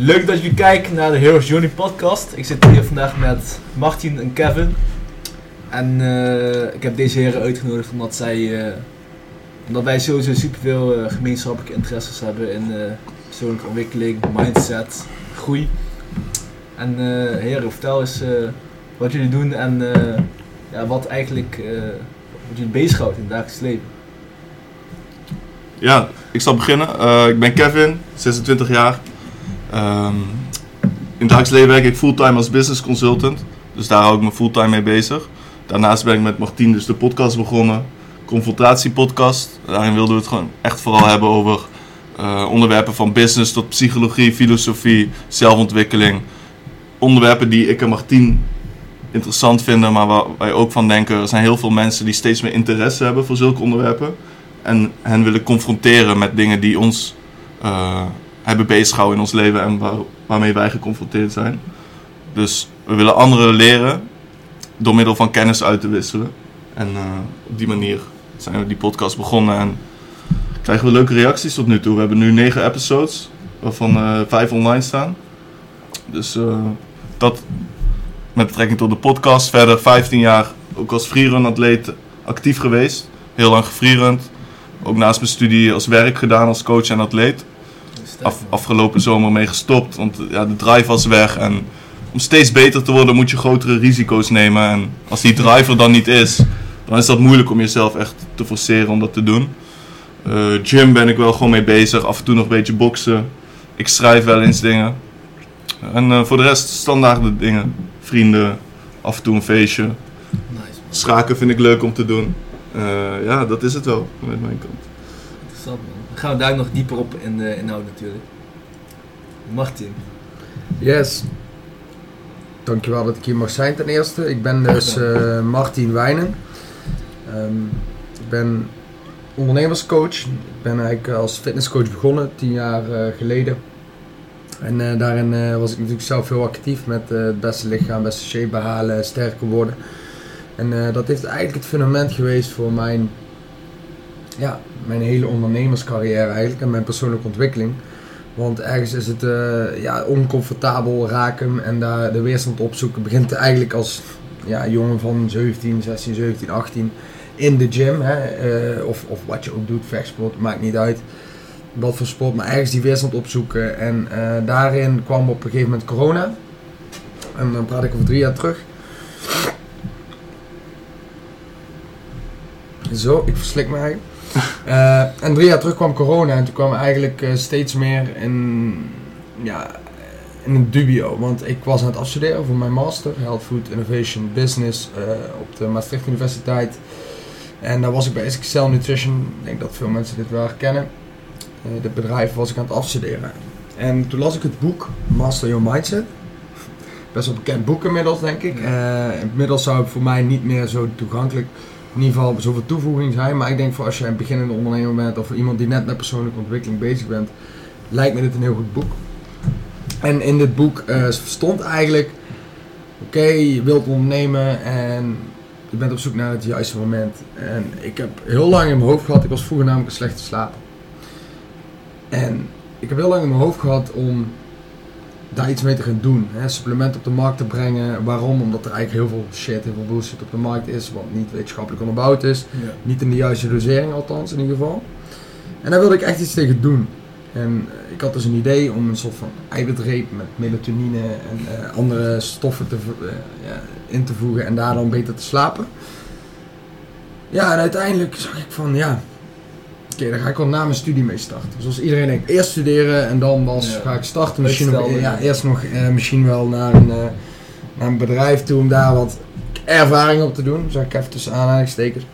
Leuk dat jullie kijken naar de Hero's Journey Podcast. Ik zit hier vandaag met Martijn en Kevin. En ik heb deze heren uitgenodigd omdat wij sowieso superveel gemeenschappelijke interesses hebben in persoonlijke ontwikkeling, mindset, groei. En heren, vertel eens wat jullie doen en wat jullie bezighoudt in het dagelijks leven. Ja, ik zal beginnen. Ik ben Kevin, 26 jaar. In het dagelijks leven werk ik fulltime als business consultant. Dus daar hou ik me fulltime mee bezig. Daarnaast ben ik met Martijn dus de podcast begonnen. Confrontatie podcast. Daarin wilden we het gewoon echt vooral hebben over onderwerpen van business tot psychologie, filosofie, zelfontwikkeling. Onderwerpen die ik en Martijn interessant vinden, maar waar wij ook van denken. Er zijn heel veel mensen die steeds meer interesse hebben voor zulke onderwerpen. En hen willen confronteren met dingen die ons hebben bezighouden in ons leven en waarmee wij geconfronteerd zijn. Dus we willen anderen leren door middel van kennis uit te wisselen. En op die manier zijn we die podcast begonnen en krijgen we leuke reacties tot nu toe. We hebben nu 9 episodes, waarvan 5 online staan. Dus dat met betrekking tot de podcast. Verder 15 jaar ook als freerun-atleet actief geweest. Heel lang gefreerund. Ook naast mijn studie als werk gedaan als coach en atleet. Afgelopen zomer mee gestopt, want ja, de drive was weg. En om steeds beter te worden moet je grotere risico's nemen. En als die drive er dan niet is, dan is dat moeilijk om jezelf echt te forceren om dat te doen. Gym ben ik wel gewoon mee bezig. Af en toe nog een beetje boksen. Ik schrijf wel eens dingen. En voor de rest standaard de dingen. Vrienden, af en toe een feestje. Nice, schaken vind ik leuk om te doen. Ja, dat is het wel, vanuit mijn kant. Interessant, man. Dan gaan we daar nog dieper op in de inhoud natuurlijk. Martijn. Yes. Dankjewel dat ik hier mag zijn ten eerste. Ik ben dus Martijn Wijnen. Ik ben ondernemerscoach. Ik ben eigenlijk als fitnesscoach begonnen, 10 jaar geleden. En daarin was ik natuurlijk zelf heel actief met het beste lichaam, beste shape behalen, sterker worden. En dat heeft eigenlijk het fundament geweest voor mijn hele ondernemerscarrière eigenlijk en mijn persoonlijke ontwikkeling. Want ergens is het oncomfortabel raken en daar de weerstand opzoeken begint eigenlijk als jongen van 16, 17, 18 in de gym. Hè? Of wat je ook doet, vechtsport, maakt niet uit wat voor sport, maar ergens die weerstand opzoeken. En daarin kwam op een gegeven moment corona. En dan praat ik over 3 jaar terug. Zo, ik verslik me eigenlijk. En 3 jaar terug kwam corona en toen kwam eigenlijk steeds meer in een dubio. Want ik was aan het afstuderen voor mijn master, Health Food Innovation Business, op de Maastricht Universiteit. En daar was ik bij SXL Nutrition, ik denk dat veel mensen dit wel herkennen. Dit bedrijf was ik aan het afstuderen. En toen las ik het boek Master Your Mindset. Best wel bekend boek inmiddels, denk ik. Inmiddels zou het voor mij niet meer zo toegankelijk in ieder geval zoveel toevoeging zijn, maar ik denk voor als je een beginnende ondernemer bent of iemand die net met persoonlijke ontwikkeling bezig bent, lijkt me dit een heel goed boek. En in dit boek stond eigenlijk, je wilt ondernemen en je bent op zoek naar het juiste moment. En ik heb heel lang in mijn hoofd gehad, ik was vroeger namelijk een slechte slaper. En ik heb heel lang in mijn hoofd gehad om daar iets mee te gaan doen. Supplementen op de markt te brengen. Waarom? Omdat er eigenlijk heel veel shit, heel veel bullshit op de markt is. Wat niet wetenschappelijk onderbouwd is. Ja. Niet in de juiste dosering althans in ieder geval. En daar wilde ik echt iets tegen doen. En ik had dus een idee om een soort van eiwitreep met melatonine en andere stoffen in te voegen. En daar dan beter te slapen. Ja, en uiteindelijk zag ik van daar ga ik wel na mijn studie mee starten. Zoals iedereen denkt, eerst studeren en dan ga ik starten. Misschien wel naar een bedrijf toe om daar wat ervaring op te doen. Zeg ik even tussen aanhalingstekens.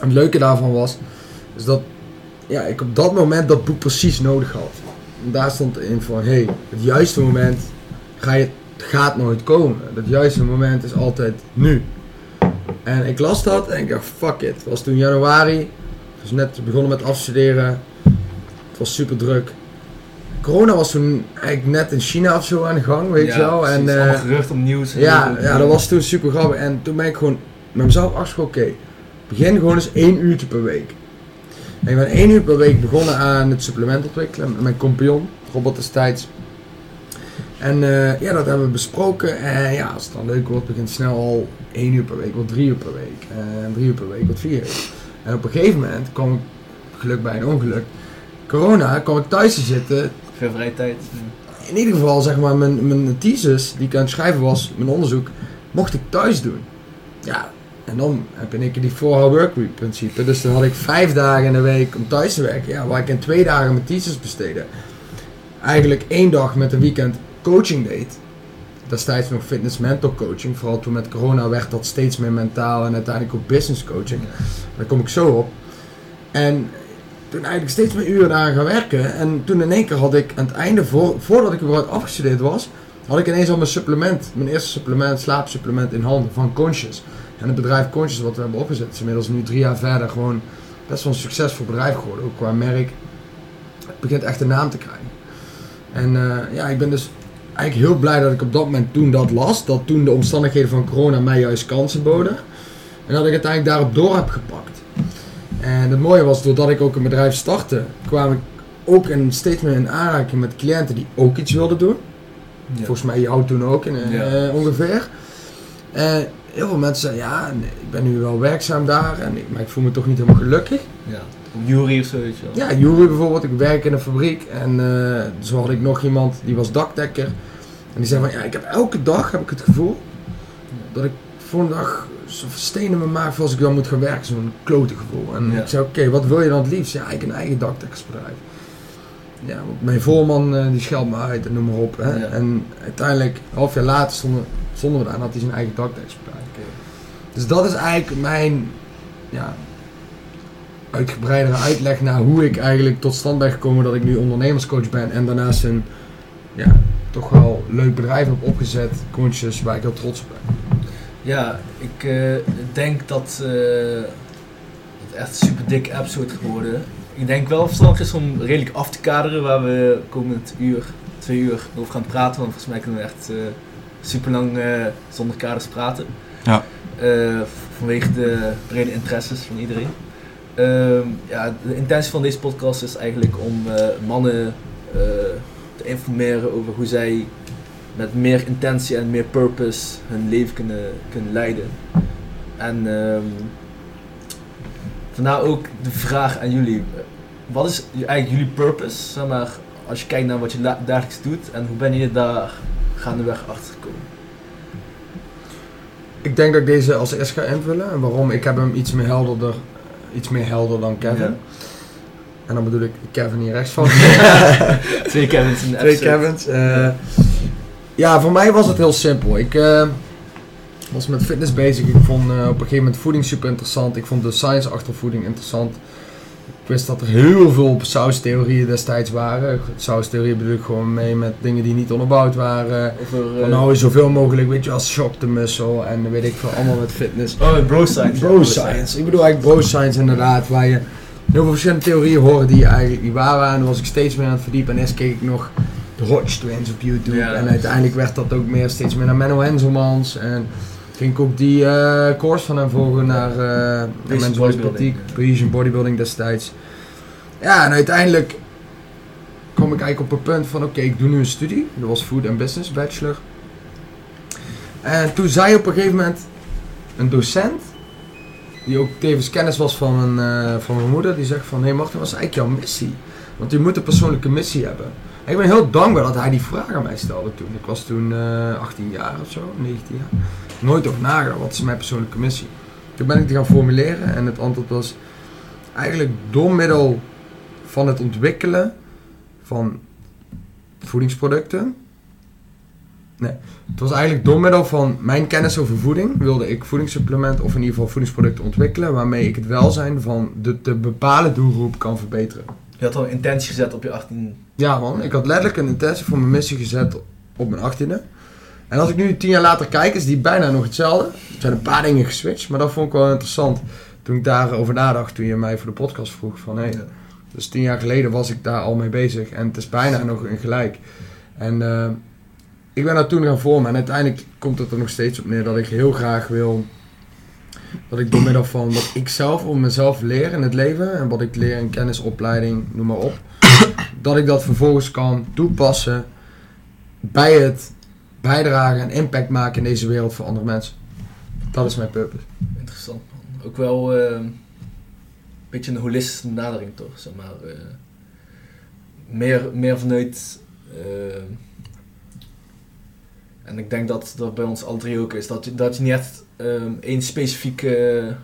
En het leuke daarvan was, is dat ik op dat moment dat boek precies nodig had. En daar stond in van, het juiste moment gaat nooit komen. Dat juiste moment is altijd nu. En ik las dat en ik dacht, fuck it. Het was toen januari. Dus net begonnen met afstuderen. Het was super druk. Corona was toen eigenlijk net in China of zo aan de gang, weet je wel. En gerucht om nieuws. Ja, dat was toen super grappig. En toen ben ik gewoon met mezelf afgesproken, begin gewoon eens 1 uurtje per week. En ik ben 1 uur per week begonnen aan het supplement ontwikkelen. Met mijn compagnon, Robert destijds. En dat hebben we besproken. En ja, als het dan leuk wordt, begint snel al 1 uur per week, wordt 3 uur per week. En 3 uur per week, wordt 4 uur. En op een gegeven moment kwam ik, geluk bij een ongeluk, corona, kwam ik thuis te zitten. Veel vrije tijd. In ieder geval, zeg maar, mijn thesis die ik aan het schrijven was, mijn onderzoek, mocht ik thuis doen. Ja, en dan heb ik in één keer die 4-hour-workweek principe. Dus dan had ik 5 dagen in de week om thuis te werken, ja, waar ik in 2 dagen mijn thesis besteedde. Eigenlijk 1 dag met een weekend coaching deed. Destijds nog fitness mental coaching. Vooral toen met corona werd dat steeds meer mentaal en uiteindelijk ook business coaching. Daar kom ik zo op. En toen eigenlijk steeds meer uren aan gaan werken. En toen in één keer had ik aan het einde, voordat ik überhaupt afgestudeerd was, had ik ineens al mijn supplement, mijn eerste supplement, slaapsupplement in handen van Conscious. En het bedrijf Conscious wat we hebben opgezet is inmiddels nu 3 jaar verder gewoon best wel een succesvol bedrijf geworden. Ook qua merk. Het begint echt een naam te krijgen. En ik ben dus eigenlijk heel blij dat ik op dat moment toen dat las. Dat toen de omstandigheden van corona mij juist kansen boden. En dat ik uiteindelijk daarop door heb gepakt. En het mooie was, doordat ik ook een bedrijf startte, kwam ik ook steeds meer in aanraking met cliënten die ook iets wilden doen. Ja. Volgens mij jou toen ook ongeveer. Heel veel mensen zeiden, ik ben nu wel werkzaam daar, maar ik voel me toch niet helemaal gelukkig. Ja. Jury of zoiets. Ja, jury bijvoorbeeld. Ik werk in een fabriek en zo had ik nog iemand die was dakdekker. En die zei van, ik heb elke dag heb ik het gevoel dat ik voor een dag zo stenen in mijn maag als ik dan moet gaan werken. Zo'n klote gevoel. En ik zei, oké, wat wil je dan het liefst? Ja, ik een eigen dakdekkersbedrijf. Ja, want mijn voorman die scheldt me uit en noem maar op. Hè? Ja. En uiteindelijk, een half jaar later stonden we daar en had hij zijn eigen dakdekkersbedrijf. Okay. Dus dat is eigenlijk mijn uitgebreidere uitleg naar hoe ik eigenlijk tot stand ben gekomen dat ik nu ondernemerscoach ben en daarnaast een toch wel leuk bedrijf heb opgezet, Conscious, waar ik heel trots op ben. Ja, ik denk dat het echt een super dikke episode is geworden. Ik denk wel verstandig is om redelijk af te kaderen waar we komend uur, 2 uur over gaan praten, want volgens mij kunnen we echt super lang zonder kaders praten. Ja. Vanwege de brede interesses van iedereen. De intentie van deze podcast is eigenlijk om mannen te informeren over hoe zij met meer intentie en meer purpose hun leven kunnen leiden. En vandaar ook de vraag aan jullie. Wat is eigenlijk jullie purpose? Zeg maar, als je kijkt naar wat je dagelijks doet en hoe ben je daar gaandeweg achter gekomen? Ik denk dat ik deze als eerst ga invullen. En waarom? Ik heb hem iets meer helder dan Kevin. Ja. En dan bedoel ik Kevin hier rechts van. 2 Kevins in de episode. 2 Kevins. Voor mij was het heel simpel. Ik was met fitness bezig. Ik vond op een gegeven moment voeding super interessant. Ik vond de science achter voeding interessant. Ik wist dat er heel veel saustheorieën destijds waren. Saustheorieën bedoel ik gewoon mee met dingen die niet onderbouwd waren. Van hou zoveel mogelijk, weet je, als shock the muscle en weet ik veel, allemaal met fitness. Oh, bro science. Bro science. Ik bedoel eigenlijk bro science inderdaad, waar je heel veel verschillende theorieën hoorde die eigenlijk niet waar waren. En dan was ik steeds meer aan het verdiepen en eerst keek ik nog de Hodgetwins op YouTube. Ja. En uiteindelijk werd dat ook meer steeds meer naar Menno Henselmans. En ging ik ook die course van hem volgen naar bodybuilding. Parisian bodybuilding destijds. Ja, en uiteindelijk kwam ik eigenlijk op een punt van oké, ik doe nu een studie. Dat was Food and Business Bachelor. En toen zei op een gegeven moment een docent, die ook tevens kennis was van mijn moeder, die zegt van, hey Martijn, wat is eigenlijk jouw missie? Want je moet een persoonlijke missie hebben. En ik ben heel dankbaar dat hij die vraag aan mij stelde toen. Ik was toen 18 jaar of zo, 19 jaar. Nooit over nagedacht, wat is mijn persoonlijke missie? Toen ben ik die gaan formuleren en het antwoord was eigenlijk door middel van het ontwikkelen van voedingsproducten. Nee, het was eigenlijk door middel van mijn kennis over voeding wilde ik voedingssupplementen of in ieder geval voedingsproducten ontwikkelen waarmee ik het welzijn van de te bepalen doelgroep kan verbeteren. Je had al een intentie gezet op je 18e. Ja man, ik had letterlijk een intentie voor mijn missie gezet op mijn 18e. En als ik nu 10 jaar later kijk, is die bijna nog hetzelfde. Er zijn een paar dingen geswitcht, maar dat vond ik wel interessant. Toen ik daarover nadacht, toen je mij voor de podcast vroeg van dus 10 jaar geleden was ik daar al mee bezig. En het is bijna nog een gelijk. En ik ben daar toen gaan vormen. En uiteindelijk komt het er nog steeds op neer dat ik heel graag wil dat ik door middel van wat ik zelf om mezelf leer in het leven en wat ik leer in kennis, opleiding, noem maar op, dat ik dat vervolgens kan toepassen bij het bijdragen en impact maken in deze wereld voor andere mensen. Dat is mijn purpose. Interessant man. Ook wel een beetje een holistische benadering toch? Zeg maar, meer vanuit... En ik denk dat dat bij ons alle drie ook is. Dat je niet echt één specifieke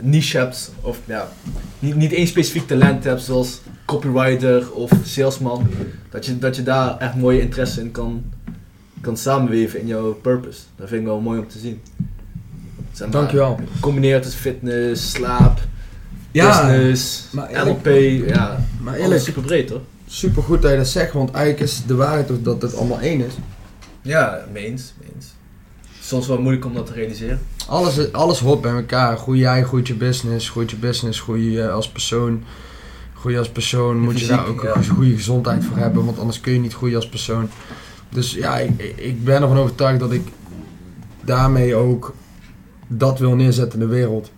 niche hebt. Of ja, niet één specifiek talent hebt zoals copywriter of salesman. Dat je daar echt mooie interesse in kan samenweven in jouw purpose. Dat vind ik wel mooi om te zien. Zeg maar, dankjewel. Combineert het fitness, slaap, business, NLP. Ja, maar eerlijk, super breed hoor. Super goed dat je dat zegt, want eigenlijk is de waarheid dat het allemaal één is. Ja, meens. Soms wel moeilijk om dat te realiseren. Alles hoort bij elkaar. Groei jij, groeit je business, groei je als persoon. Groei als persoon moet fysiek, je daar ook een goede gezondheid voor hebben, want anders kun je niet groeien als persoon. Dus ja, ik ben ervan overtuigd dat ik daarmee ook dat wil neerzetten in de wereld.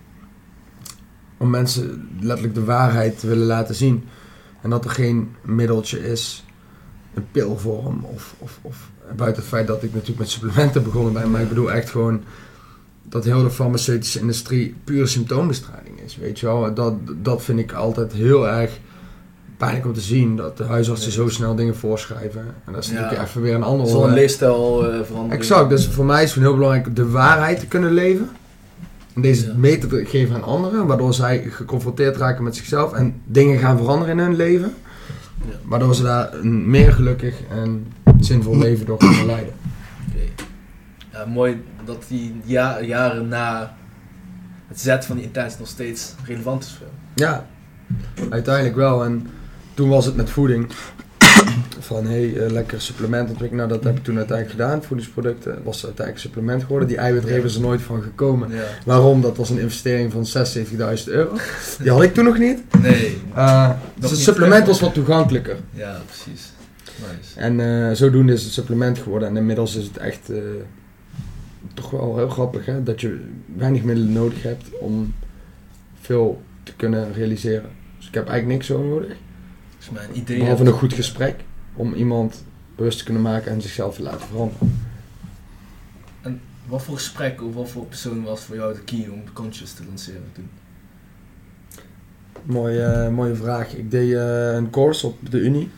Om mensen letterlijk de waarheid te willen laten zien. En dat er geen middeltje is, een pilvorm of buiten het feit dat ik natuurlijk met supplementen begonnen ben, maar ik bedoel echt gewoon dat heel de farmaceutische industrie pure symptoombestrijding is, weet je wel. Dat vind ik altijd heel erg pijnlijk om te zien, dat de huisartsen zo snel dingen voorschrijven. En dat is natuurlijk even weer een andere... Zo'n leefstijl verandering. Exact, dus voor mij is het heel belangrijk de waarheid te kunnen leven. En deze mee te geven aan anderen, waardoor zij geconfronteerd raken met zichzelf en dingen gaan veranderen in hun leven. Ja. Waardoor ze daar een meer gelukkig en zinvol leven door kunnen leiden. Okay. Ja, mooi dat die jaren na het zetten van die intentie nog steeds relevant is voor jou. Ja, uiteindelijk wel. En toen was het met voeding. Van lekker supplement ontwikkelen. Nou, dat heb ik toen uiteindelijk gedaan. Voedingsproducten. Dat was uiteindelijk een supplement geworden. Die eiwitrepen is er nooit van gekomen. Ja. Waarom? Dat was een investering van €76.000. Die had ik toen nog niet. Nee. Dus het supplement was wat toegankelijker. Ja, precies. Nice. En zodoende is het supplement geworden. En inmiddels is het echt toch wel heel grappig, hè? Dat je weinig middelen nodig hebt om veel te kunnen realiseren. Dus ik heb eigenlijk niks zo nodig. Mijn idee behalve een goed gesprek om iemand bewust te kunnen maken en zichzelf te laten veranderen. En wat voor gesprek of wat voor persoon was voor jou de key om Conscious te lanceren toen? Mooie vraag. Ik deed een course op de Unie.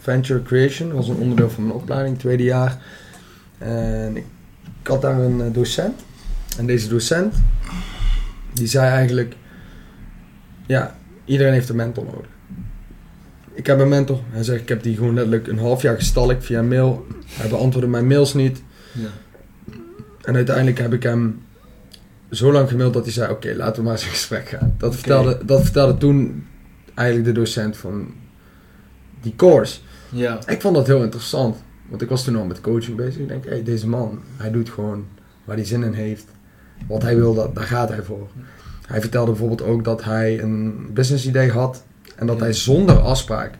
Venture Creation. Dat was een onderdeel van mijn opleiding, tweede jaar. En ik had daar een docent. En deze docent die zei eigenlijk, iedereen heeft een mentor nodig. Ik heb een mentor. Hij zegt, ik heb die gewoon letterlijk een half jaar gestalkt via mail. Hij beantwoordde mijn mails niet. Ja. En uiteindelijk heb ik hem zo lang gemaild dat hij zei, oké, laten we maar eens in gesprek gaan. Dat vertelde toen eigenlijk de docent van die course. Ja. Ik vond dat heel interessant. Want ik was toen al met coaching bezig. Ik denk, deze man, hij doet gewoon waar hij zin in heeft. Wat hij wil, daar gaat hij voor. Hij vertelde bijvoorbeeld ook dat hij een business idee had. En dat hij zonder afspraak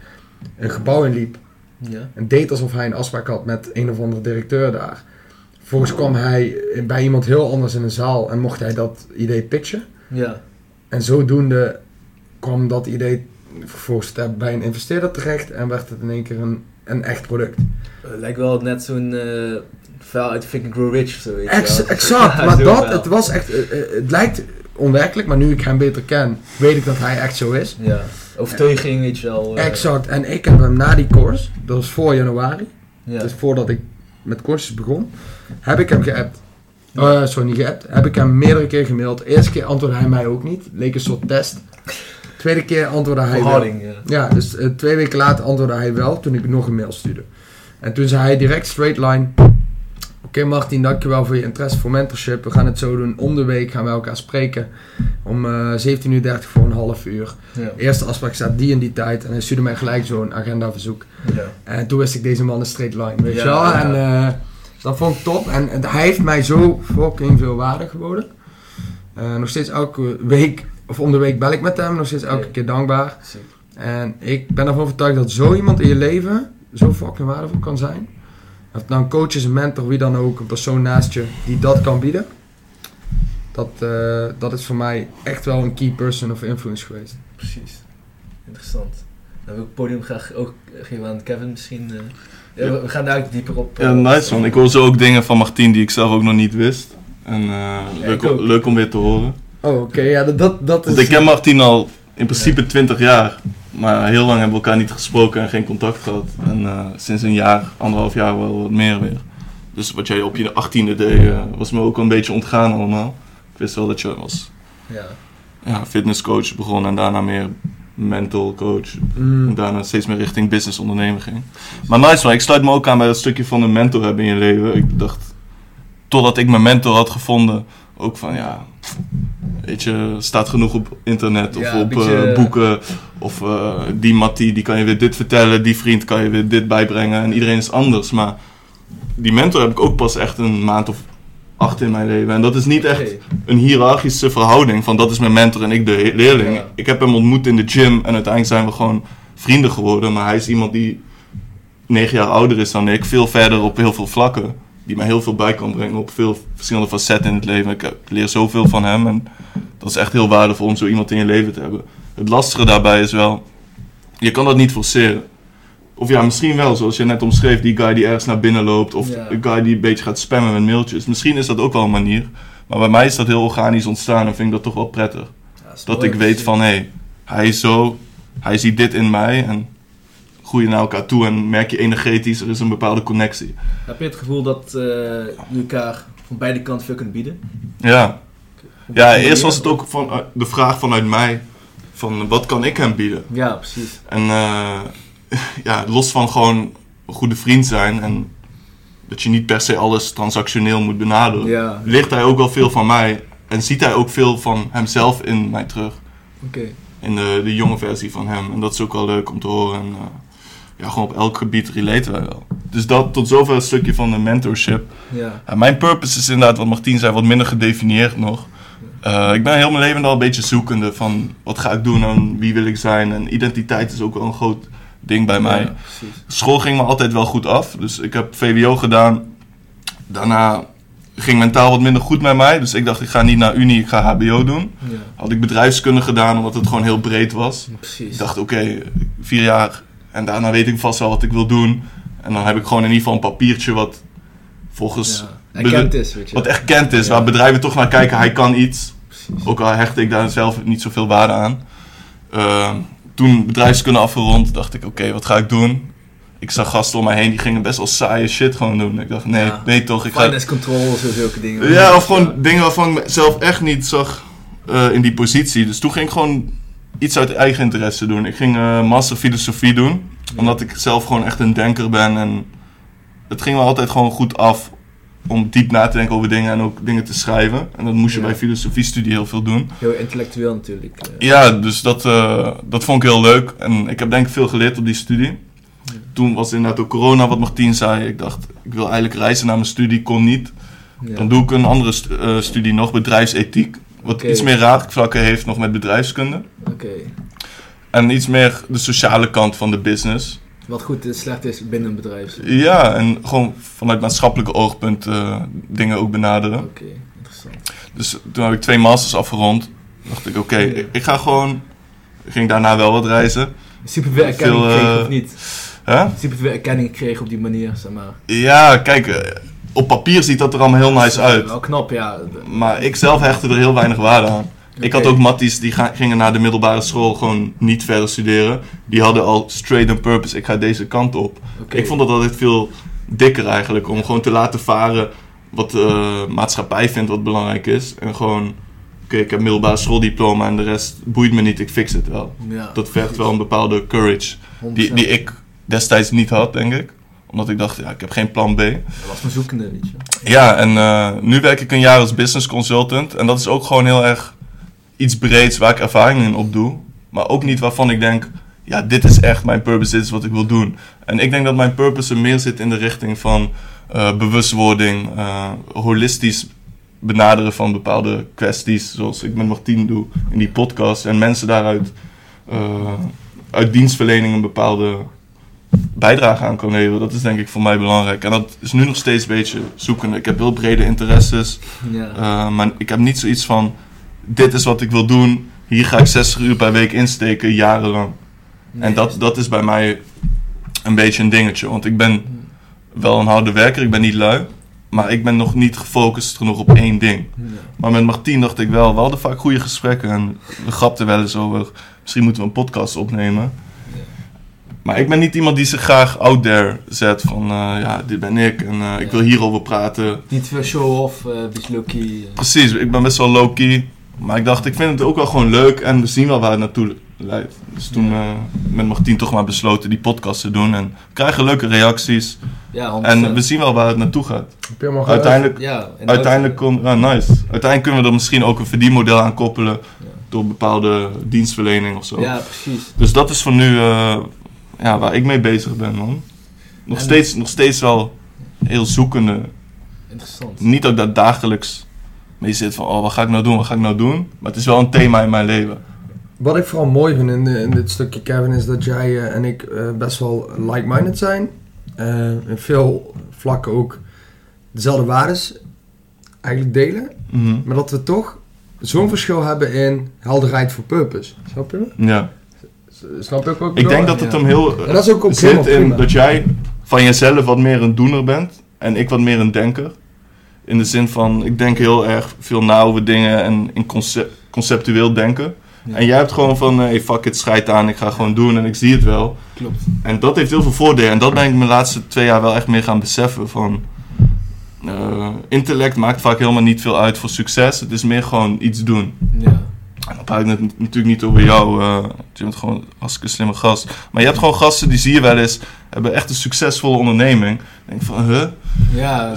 een gebouw inliep. Ja. En deed alsof hij een afspraak had met een of andere directeur daar. Vervolgens kwam hij bij iemand heel anders in een zaal. En mocht hij dat idee pitchen. Ja. En zodoende kwam dat idee vervolgens bij een investeerder terecht. En werd het in één keer een echt product. Lijkt wel net zo'n verhaal uit Think and Grow Rich of zo. Exact. Maar het was echt... het lijkt... onwerkelijk, maar nu ik hem beter ken, weet ik dat hij echt zo is. Ja, overtuiging, weet je wel. Exact, en ik heb hem na die course, dat was voor januari, dus voordat ik met courses begon, heb ik hem geappt. Heb ik hem meerdere keer gemaild. Eerste keer antwoordde hij mij ook niet, leek een soort test. Tweede keer antwoordde hij verhouding, wel. Ja, dus 2 weken later antwoordde hij wel, toen ik nog een mail stuurde. En toen zei hij direct straight line, Oké, Martijn, dankjewel voor je interesse voor mentorship. We gaan het zo doen. Om de week gaan wij elkaar spreken. Om 17:30 voor een half uur. Ja. Eerste afspraak staat die en die tijd. En hij stuurde mij gelijk zo'n agendaverzoek. Ja. En toen wist ik, deze man een straight line. Weet je wel? Ja. En dat vond ik top. En hij heeft mij zo fucking veel waarde geboden. Nog steeds elke week, of om de week bel ik met hem. Nog steeds elke keer dankbaar. Zeker. En ik ben ervan overtuigd dat zo iemand in je leven zo fucking waardevol kan zijn. Of het nou een coach is, een mentor, wie dan ook, een persoon naast je die dat kan bieden. Dat is voor mij echt wel een key person of influence geweest. Precies. Interessant. Dan wil ik het podium graag ook geven aan Kevin misschien. Ja. We gaan daar ook dieper op. Ja, nice man. Ik hoor zo ook dingen van Martijn die ik zelf ook nog niet wist. En leuk om weer te horen. Oh, oké. Ja, dat is... Want ik ken Martijn al in principe 20 jaar. Maar heel lang hebben we elkaar niet gesproken en geen contact gehad. En sinds een jaar, anderhalf jaar wel wat meer weer. Dus wat jij op je 18e deed, was me ook een beetje ontgaan allemaal. Ik wist wel dat je was fitnesscoach begon en daarna meer mental coach. En daarna steeds meer richting business ondernemen ging. Maar nice man, ik sluit me ook aan bij dat stukje van een mentor hebben in je leven. Ik dacht, totdat ik mijn mentor had gevonden, ook van ja... Weet je, staat genoeg op internet of op beetje, boeken of die Mattie, die kan je weer dit vertellen, die vriend kan je weer dit bijbrengen en iedereen is anders. Maar die mentor heb ik ook pas echt een maand of 8 in mijn leven en dat is niet echt een hiërarchische verhouding van dat is mijn mentor en ik de leerling. Ja. Ik heb hem ontmoet in de gym en uiteindelijk zijn we gewoon vrienden geworden, maar hij is iemand die 9 jaar ouder is dan ik, veel verder op heel veel vlakken. Die mij heel veel bij kan brengen op veel verschillende facetten in het leven. Ik leer zoveel van hem en dat is echt heel waardevol om zo iemand in je leven te hebben. Het lastige daarbij is wel, je kan dat niet forceren. Of ja, misschien wel, zoals je net omschreef, die guy die ergens naar binnen loopt. Of de guy die een beetje gaat spammen met mailtjes. Misschien is dat ook wel een manier. Maar bij mij is dat heel organisch ontstaan en vind ik dat toch wel prettig. Ja, dat ik weet van, hé, hij is zo, hij ziet dit in mij en... groeien naar elkaar toe en merk je energetisch, er is een bepaalde connectie. Heb je het gevoel dat je elkaar van beide kanten veel kunt bieden? Ja. Eerst was het ook van, de vraag vanuit mij, van wat kan ik hem bieden? Ja, precies. En los van gewoon een goede vriend zijn en dat je niet per se alles transactioneel moet benaderen, ligt hij ook wel veel van mij en ziet hij ook veel van hemzelf in mij terug. Oké. In de jonge versie van hem. En dat is ook wel leuk om te horen. En, gewoon op elk gebied relaten wij wel. Dus dat tot zover een stukje van de mentorship. Ja. Mijn purpose is inderdaad, wat Martijn zei, wat minder gedefinieerd nog. Ik ben heel mijn leven al een beetje zoekende van wat ga ik doen en wie wil ik zijn. En identiteit is ook wel een groot ding bij mij. School ging me altijd wel goed af. Dus ik heb VWO gedaan. Daarna ging mentaal wat minder goed met mij. Dus ik dacht, ik ga niet naar Unie, ik ga HBO doen. Ja. Had ik bedrijfskunde gedaan, omdat het gewoon heel breed was. Precies. Ik dacht, oké, 4 jaar... En daarna weet ik vast wel wat ik wil doen. En dan heb ik gewoon in ieder geval een papiertje wat volgens... Ja, erkend is, weet je. Wat erkend is, waar bedrijven toch naar kijken. Hij kan iets. Precies. Ook al hechtte ik daar zelf niet zoveel waarde aan. Toen bedrijfskunde afgerond, dacht ik, oké, wat ga ik doen? Ik zag gasten om mij heen, die gingen best wel saaie shit gewoon doen. Ik dacht, nee toch. Finance control of zulke dingen. Ja, of gewoon dingen waarvan ik zelf echt niet zag in die positie. Dus toen ging ik gewoon... iets uit eigen interesse doen. Ik ging master filosofie doen. Omdat ik zelf gewoon echt een denker ben. En het ging me altijd gewoon goed af. Om diep na te denken over dingen. En ook dingen te schrijven. En dat moest je bij filosofiestudie heel veel doen. Heel intellectueel natuurlijk. Ja, dus dat vond ik heel leuk. En ik heb denk ik veel geleerd op die studie. Ja. Toen was inderdaad ook corona wat Martijn zei. Ik dacht, ik wil eigenlijk reizen naar mijn studie. Kon niet. Ja. Dan doe ik een andere studie nog. Bedrijfsethiek. Wat iets meer raakvlakken heeft nog met bedrijfskunde. En iets meer de sociale kant van de business. Wat goed en slecht is binnen een bedrijf. Ja, en gewoon vanuit maatschappelijke oogpunt dingen ook benaderen. Oké, interessant. Dus toen heb ik 2 masters afgerond. Dacht ik, ik ga gewoon... Ik ging daarna wel wat reizen. Superveel erkenning kreeg of niet? Huh? Superveel erkenning kreeg op die manier, zeg maar. Ja, kijk... op papier ziet dat er allemaal heel nice uit. Wel knap, ja. Maar ik zelf hechtte er heel weinig waarde aan. Ik had ook matties die gingen naar de middelbare school gewoon niet verder studeren. Die hadden al straight on purpose, ik ga deze kant op. Ik vond dat altijd veel dikker eigenlijk. Om gewoon te laten varen wat de maatschappij vindt wat belangrijk is. En gewoon, ik heb middelbare schooldiploma en de rest boeit me niet, ik fix het wel. Ja, dat vergt wel een bepaalde courage. Die ik destijds niet had, denk ik. Omdat ik dacht, ik heb geen plan B. Dat was mijn zoekende, weet je. Ja, en nu werk ik een jaar als business consultant. En dat is ook gewoon heel erg iets breeds waar ik ervaring in opdoe. Maar ook niet waarvan ik denk, dit is echt mijn purpose, dit is wat ik wil doen. En ik denk dat mijn purpose meer zit in de richting van bewustwording. Holistisch benaderen van bepaalde kwesties. Zoals ik met Martijn doe in die podcast. En mensen daaruit uit dienstverlening een bepaalde... bijdrage aan kan leveren, dat is denk ik voor mij belangrijk. En dat is nu nog steeds een beetje zoekende. Ik heb heel brede interesses. Maar ik heb niet zoiets van... dit is wat ik wil doen. Hier ga ik 60 uur per week insteken, jarenlang. En dat is bij mij een beetje een dingetje. Want ik ben wel een harde werker, ik ben niet lui. Maar ik ben nog niet gefocust genoeg op één ding. Ja. Maar met Martijn dacht ik wel, we hadden vaak goede gesprekken. En we grapten wel eens over, misschien moeten we een podcast opnemen. Ja. Maar ik ben niet iemand die zich graag out there zet. Van ja, dit ben ik en ja, ik wil hierover praten. Niet veel show-off, een beetje low-key. Precies, ik ben best wel low-key. Maar ik dacht, ik vind het ook wel gewoon leuk. En we zien wel waar het naartoe leidt. Dus toen met Martijn toch maar besloten die podcast te doen. En we krijgen leuke reacties. Ja, en we zien wel waar het naartoe gaat. Heb je allemaal uiteindelijk, ja, uiteindelijk komt... Ja, nice. Uiteindelijk kunnen we er misschien ook een verdienmodel aan koppelen. Ja. Door bepaalde dienstverlening of zo. Ja, precies. Dus dat is voor nu ja, waar ik mee bezig ben, man. Nog steeds wel heel zoekende. Interessant. Niet dat ik dat dagelijks... Maar je zit van, oh, wat ga ik nou doen? Maar het is wel een thema in mijn leven. Wat ik vooral mooi vind in dit stukje, Kevin, is dat jij en ik best wel like-minded zijn. In veel vlakken ook dezelfde waardes eigenlijk delen. Mm-hmm. Maar dat we toch zo'n verschil hebben in helderheid voor purpose. Snap je? Ja. Snap je ook wat ik bedoel? Ik denk dat het hem heel... En dat is ook op zit in dat jij van jezelf wat meer een doener bent. En ik wat meer een denker. In de zin van, ik denk heel erg veel na over dingen en in conceptueel denken. Ja. En jij hebt gewoon van, hey, fuck it, schijt aan, ik ga gewoon doen en ik zie het wel. Klopt. En dat heeft heel veel voordelen. En dat ben ik mijn laatste 2 jaar wel echt meer gaan beseffen. Van intellect maakt vaak helemaal niet veel uit voor succes. Het is meer gewoon iets doen. Ja. En dan praat ik het natuurlijk niet over jou. Je bent gewoon als ik een slimme gast. Maar je hebt gewoon gasten die zie je wel eens. Hebben echt een succesvolle onderneming. Denk van, huh? Ja,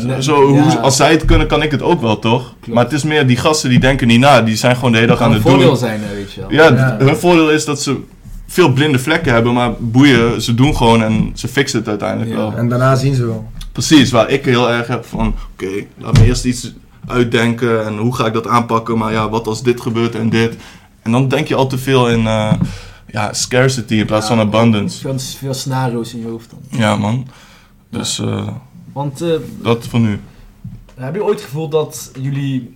als zij het kunnen, kan ik het ook wel, toch? Klopt. Maar het is meer die gasten die denken niet na. Die zijn gewoon de hele dag aan het doen. Het kan een voordeel zijn, weet je wel. Ja, hun voordeel is dat ze veel blinde vlekken hebben. Maar boeien, ze doen gewoon en ze fixen het uiteindelijk wel. En daarna zien ze wel. Precies, waar ik heel erg heb van, oké, laat me eerst iets... uitdenken en hoe ga ik dat aanpakken, maar ja, wat als dit gebeurt en dit. En dan denk je al te veel in scarcity in plaats van abundance. Veel scenario's in je hoofd dan. Ja, man. Dus, dat van nu. Heb je ooit het gevoel dat jullie,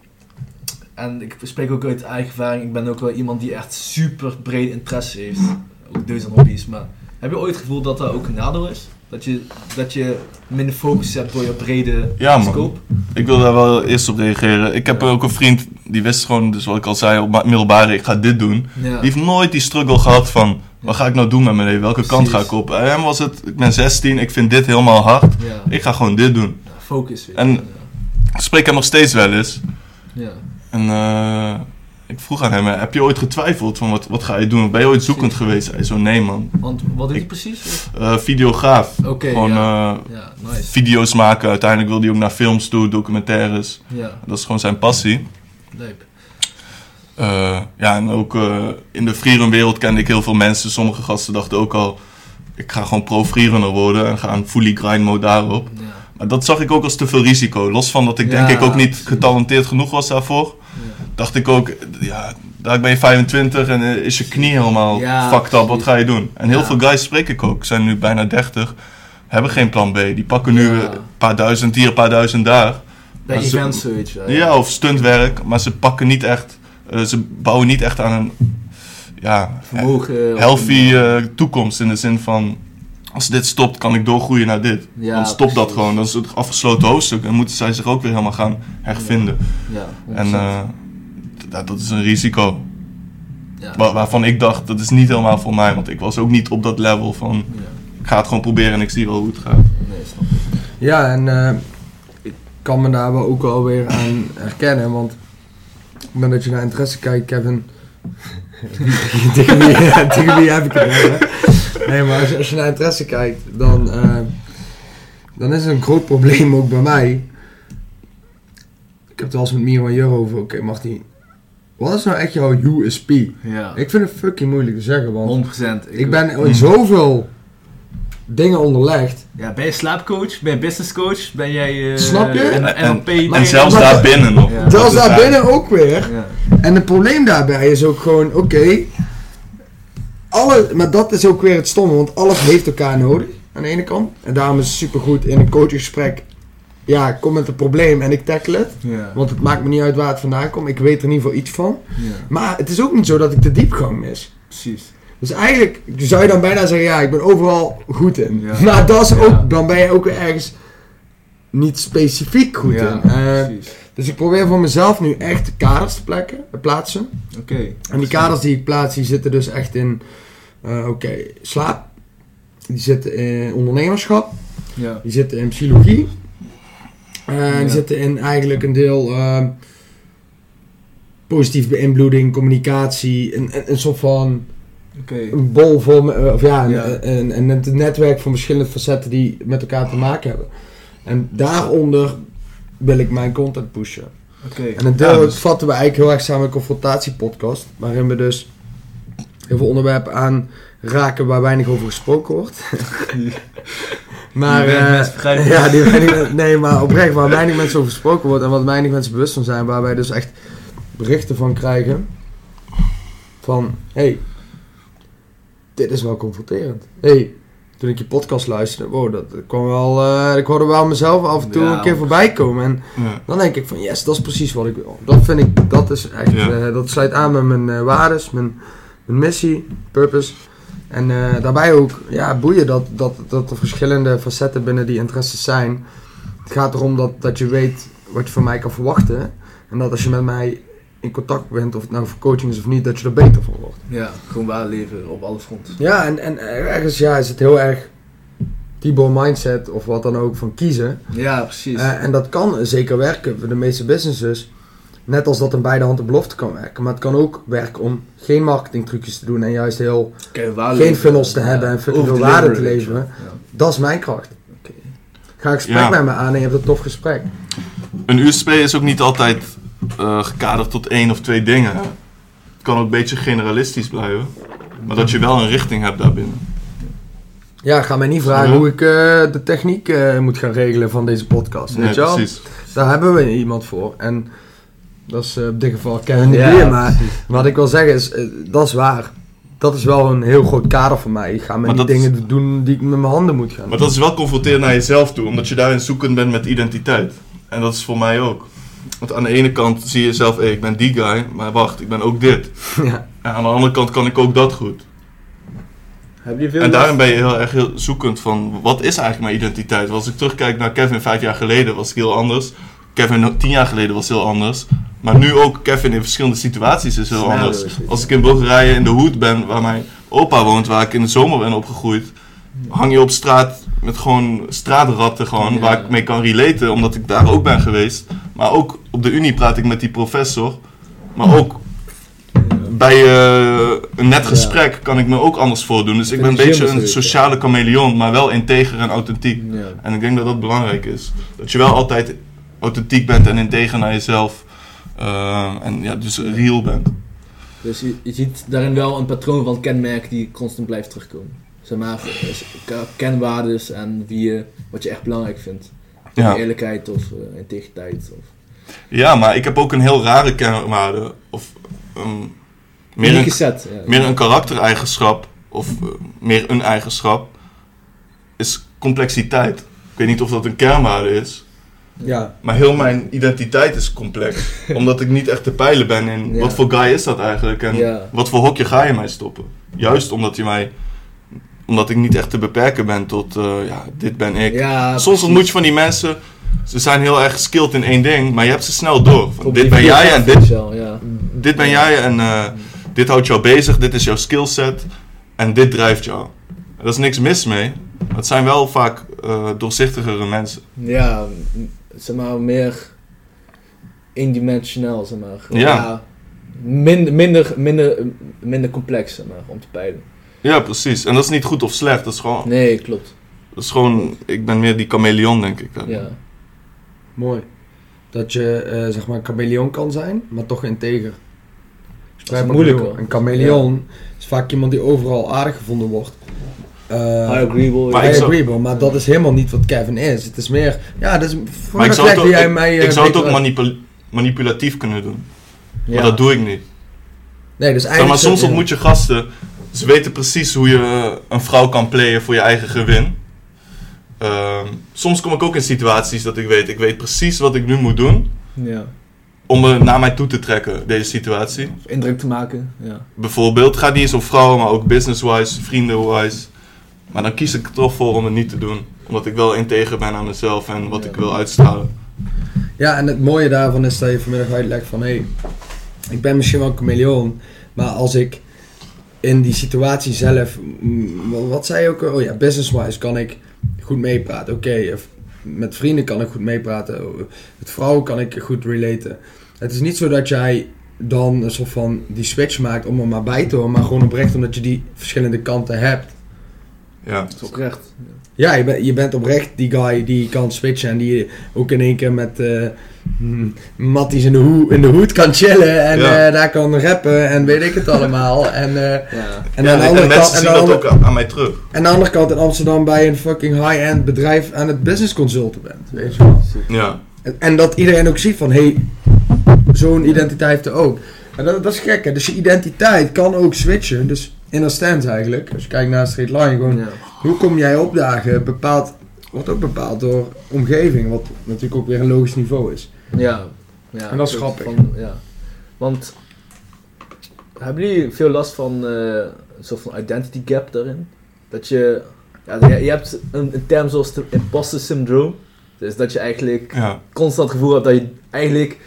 en ik spreek ook uit eigen ervaring, ik ben ook wel iemand die echt super breed interesse heeft, ook deze hobby's, maar heb je ooit het gevoel dat dat ook een nadeel is? Dat je minder focus hebt door je brede scope? Ik wil daar wel eerst op reageren. Ik heb ook een vriend, die wist gewoon, dus wat ik al zei, op middelbare, ik ga dit doen. Ja. Die heeft nooit die struggle gehad van, wat ga ik nou doen met mijn leven? Welke kant ga ik op? En hem was het, ik ben 16, ik vind dit helemaal hard. Ja. Ik ga gewoon dit doen. Ja, focus weer. En ik spreek hem nog steeds wel eens. Ja. En ik vroeg aan hem, heb je ooit getwijfeld van wat ga je doen? Ben je ooit zoekend geweest? Hij zo, nee man. Want wat is het precies? Videograaf. Okay, gewoon nice. Video's maken. Uiteindelijk wilde hij ook naar films toe, documentaires. Ja. Dat is gewoon zijn passie. Leuk. En ook in de freerunwereld kende ik heel veel mensen. Sommige gasten dachten ook al, ik ga gewoon pro-freerunner worden en ga een fully grind mode daarop. Ja. Maar dat zag ik ook als te veel risico. Los van dat ik denk ik ook niet getalenteerd genoeg was daarvoor. Ja. Dacht ik ook, daar ben je 25 en is je knie helemaal fucked up, wat ga je doen? En heel veel guys spreek ik ook, zijn nu bijna 30, hebben geen plan B. Die pakken nu een paar duizend hier, een paar duizend daar. Dat event zoiets. Ja, of stuntwerk, maar ze pakken niet echt, ze bouwen niet echt aan een vermogen, healthy toekomst in de zin van... Als dit stopt, kan ik doorgroeien naar dit. Ja, dan stopt dat gewoon. Dat is het afgesloten hoofdstuk. En moeten zij zich ook weer helemaal gaan hervinden. Ja, en dat is een risico. Ja. Waarvan ik dacht, dat is niet helemaal voor mij. Want ik was ook niet op dat level van... Ja. Ik ga het gewoon proberen en ik zie wel hoe het gaat. Nee, snap ik. Ja, en ik kan me daar wel ook wel weer aan herkennen. Want op het moment dat je naar interesse kijkt, Kevin... tegen wie heb ik het hè? Nee, maar als je naar interesse kijkt, dan is het een groot probleem ook bij mij. Ik heb het wel eens met Miran Jur over, oké, Martijn, wat is nou echt jouw USP? Ja. Ik vind het fucking moeilijk te zeggen, want 100%, ik ben in zoveel dingen onderlegd. Ja, ben je slaapcoach? Ben je businesscoach? Ben jij... Snap je? En zelfs daarbinnen nog. Ja. Zelfs daarbinnen ook weer. Ja. En het probleem daarbij is ook gewoon, oké... Maar dat is ook weer het stomme, want alles heeft elkaar nodig aan de ene kant. En daarom is het supergoed in een coachgesprek. Ja, ik kom met een probleem en ik tackle het. Ja. Want het maakt me niet uit waar het vandaan komt. Ik weet er in ieder geval iets van. Ja. Maar het is ook niet zo dat ik de diepgang mis. Precies. Dus eigenlijk zou je dan bijna zeggen, ja, ik ben overal goed in. Ja. Maar dat is ook, dan ben je ook ergens niet specifiek goed in. Dus ik probeer voor mezelf nu echt kaders te plaatsen. Okay. En die kaders die ik plaats, die zitten dus echt in slaap. Die zitten in ondernemerschap. Ja. Die zitten in psychologie. Die zitten in eigenlijk een deel positieve beïnvloeding, communicatie, een soort van een bol vol, een netwerk van verschillende facetten die met elkaar te maken hebben. En daaronder wil ik mijn content pushen. Okay. En een deel vatten we eigenlijk heel erg samen in een confrontatiepodcast, waarin we dus heel veel onderwerpen aanraken waar weinig over gesproken wordt. Maar oprecht waar weinig mensen over gesproken wordt en wat weinig mensen bewust van zijn, waar wij dus echt berichten van krijgen van, hey, dit is wel confronterend. Hey, toen ik je podcast luisterde, wow, dat kwam wel, ik hoorde wel mezelf af en toe een keer voorbij komen en dan denk ik van, yes, dat is precies wat ik wil. Dat vind ik, dat is echt, dat sluit aan met mijn waardes, mijn missie, purpose. En daarbij ook boeien dat er verschillende facetten binnen die interesses zijn. Het gaat erom dat je weet wat je van mij kan verwachten. En dat als je met mij in contact bent, of het nou voor coaching is of niet, dat je er beter van wordt. Ja, gewoon waarleven op alle fronten. Ja, en ergens is het heel erg die mindset of wat dan ook van kiezen. Ja, precies. En dat kan zeker werken voor de meeste businesses. Net als dat een bij de hand de belofte kan werken. Maar het kan ook werken om geen marketingtrucjes te doen en juist heel geen funnels te hebben en veel waarde te leveren. Ja. Dat is mijn kracht. Okay. Ga een gesprek met me aan en je hebt een tof gesprek. Een USP is ook niet altijd gekaderd tot 1 of 2 dingen. Ja. Het kan ook een beetje generalistisch blijven. Maar dat je wel een richting hebt daarbinnen. Ja, ga mij niet vragen hoe ik de techniek moet gaan regelen van deze podcast. Nee, weet je wel? Precies. Daar hebben we iemand voor. En dat is op dit geval Kevin Geurtsen, maar wat ik wil zeggen is, dat is waar. Dat is wel een heel groot kader voor mij. Ik ga met die dingen doen die ik met mijn handen moet gaan doen. Dat is wel confronterend naar jezelf toe, omdat je daarin zoekend bent met identiteit. En dat is voor mij ook. Want aan de ene kant zie je zelf, ik ben die guy, maar wacht, ik ben ook dit. Ja. En aan de andere kant kan ik ook dat goed. En daarin ben je heel erg heel zoekend van, wat is eigenlijk mijn identiteit? Want als ik terugkijk naar Kevin 5 jaar geleden, was ik heel anders. Kevin 10 jaar geleden was heel anders. Maar nu ook Kevin in verschillende situaties is heel anders. Als ik in Bulgarije in de hoed ben waar mijn opa woont, waar ik in de zomer ben opgegroeid, hang je op straat met gewoon straatratten waar ik mee kan relaten, omdat ik daar ook ben geweest. Maar ook op de unie praat ik met die professor. Maar ook bij een net gesprek kan ik me ook anders voordoen. Dus ik ben een beetje een sociale chameleon, maar wel integer en authentiek. Ja. En ik denk dat dat belangrijk is. Dat je wel altijd authentiek bent en integer naar jezelf. Dus real bent. Dus je ziet daarin wel een patroon van kenmerken die constant blijft terugkomen. Zeg maar, kenwaardes en wat je echt belangrijk vindt. Ja. Eerlijkheid of integriteit. Ja, maar ik heb ook een heel rare kenwaarde. Of meer een karaktereigenschap. Of meer een eigenschap. Is complexiteit. Ik weet niet of dat een kernwaarde is. Ja. Maar heel mijn identiteit is complex. Omdat ik niet echt te peilen ben in wat voor guy is dat eigenlijk en wat voor hokje ga je mij stoppen. Juist omdat ik niet echt te beperken ben tot dit ben ik. Ja, soms ontmoet je van die mensen, ze zijn heel erg geskilled in één ding, maar je hebt ze snel door. Van, dit ben jij en dit ben jij en dit houdt jou bezig, dit is jouw skillset en dit drijft jou. Daar is niks mis mee. Het zijn wel vaak doorzichtigere mensen. Ja, zeg maar meer eendimensionaal, zeg maar. Ja. Minder complex, zeg maar, om te peilen. Ja, precies. En dat is niet goed of slecht, dat is gewoon... Nee, klopt. Dat is gewoon, ik ben meer die chameleon, denk ik. Hè. Ja. Mooi. Dat je, zeg maar, een chameleon kan zijn, maar toch integer. Dat is moeilijk, hoor. Een chameleon is vaak iemand die overal aardig gevonden wordt. I agree, maar dat is helemaal niet wat Kevin is. Het is meer, dat is voor mij plek die jij mij... Ik zou het ook manipulatief kunnen doen. Ja. Maar dat doe ik niet. Nee, dus eigenlijk... Maar soms ontmoet je gasten, ze weten precies hoe je een vrouw kan playen voor je eigen gewin. Soms kom ik ook in situaties dat ik weet precies wat ik nu moet doen. Ja. om me naar mij toe te trekken, deze situatie. Of indruk te maken, ja. Bijvoorbeeld, gaat niet eens om vrouwen, maar ook business-wise, vrienden-wise. Maar dan kies ik er toch voor om het niet te doen. Omdat ik wel integer ben aan mezelf en wat ik wil uitstralen. Ja, en het mooie daarvan is dat je vanmiddag uitlegt van... Hey, ik ben misschien wel een chameleon, maar als ik in die situatie zelf... Wat zei je ook? Oh ja, business-wise kan ik goed meepraten. Oké, met vrienden kan ik goed meepraten. Met vrouwen kan ik goed relaten. Het is niet zo dat jij dan een soort van die switch maakt om er maar bij te horen. Maar gewoon oprecht omdat je die verschillende kanten hebt. Ja, dat is oprecht. Ja, je bent oprecht die guy die kan switchen en die ook in één keer met matties in de hoed kan chillen en daar kan rappen en weet ik het allemaal. En aan de andere kant, zien dat ook aan mij terug. En aan de andere kant in Amsterdam bij een fucking high-end bedrijf aan het business consulten bent, weet je wel. Ja. En dat iedereen ook ziet van, hey, zo'n identiteit heeft er ook. En dat is gek, hè. Dus je identiteit kan ook switchen, dus... In a stand eigenlijk, als je kijkt naar Straightline, gewoon hoe kom jij opdagen, wordt ook bepaald door omgeving, wat natuurlijk ook weer een logisch niveau is. Ja en dat is grappig. Want hebben jullie veel last van een soort van identity gap daarin? Dat je hebt een term zoals de imposter syndroom, dus dat je eigenlijk constant het gevoel hebt dat je eigenlijk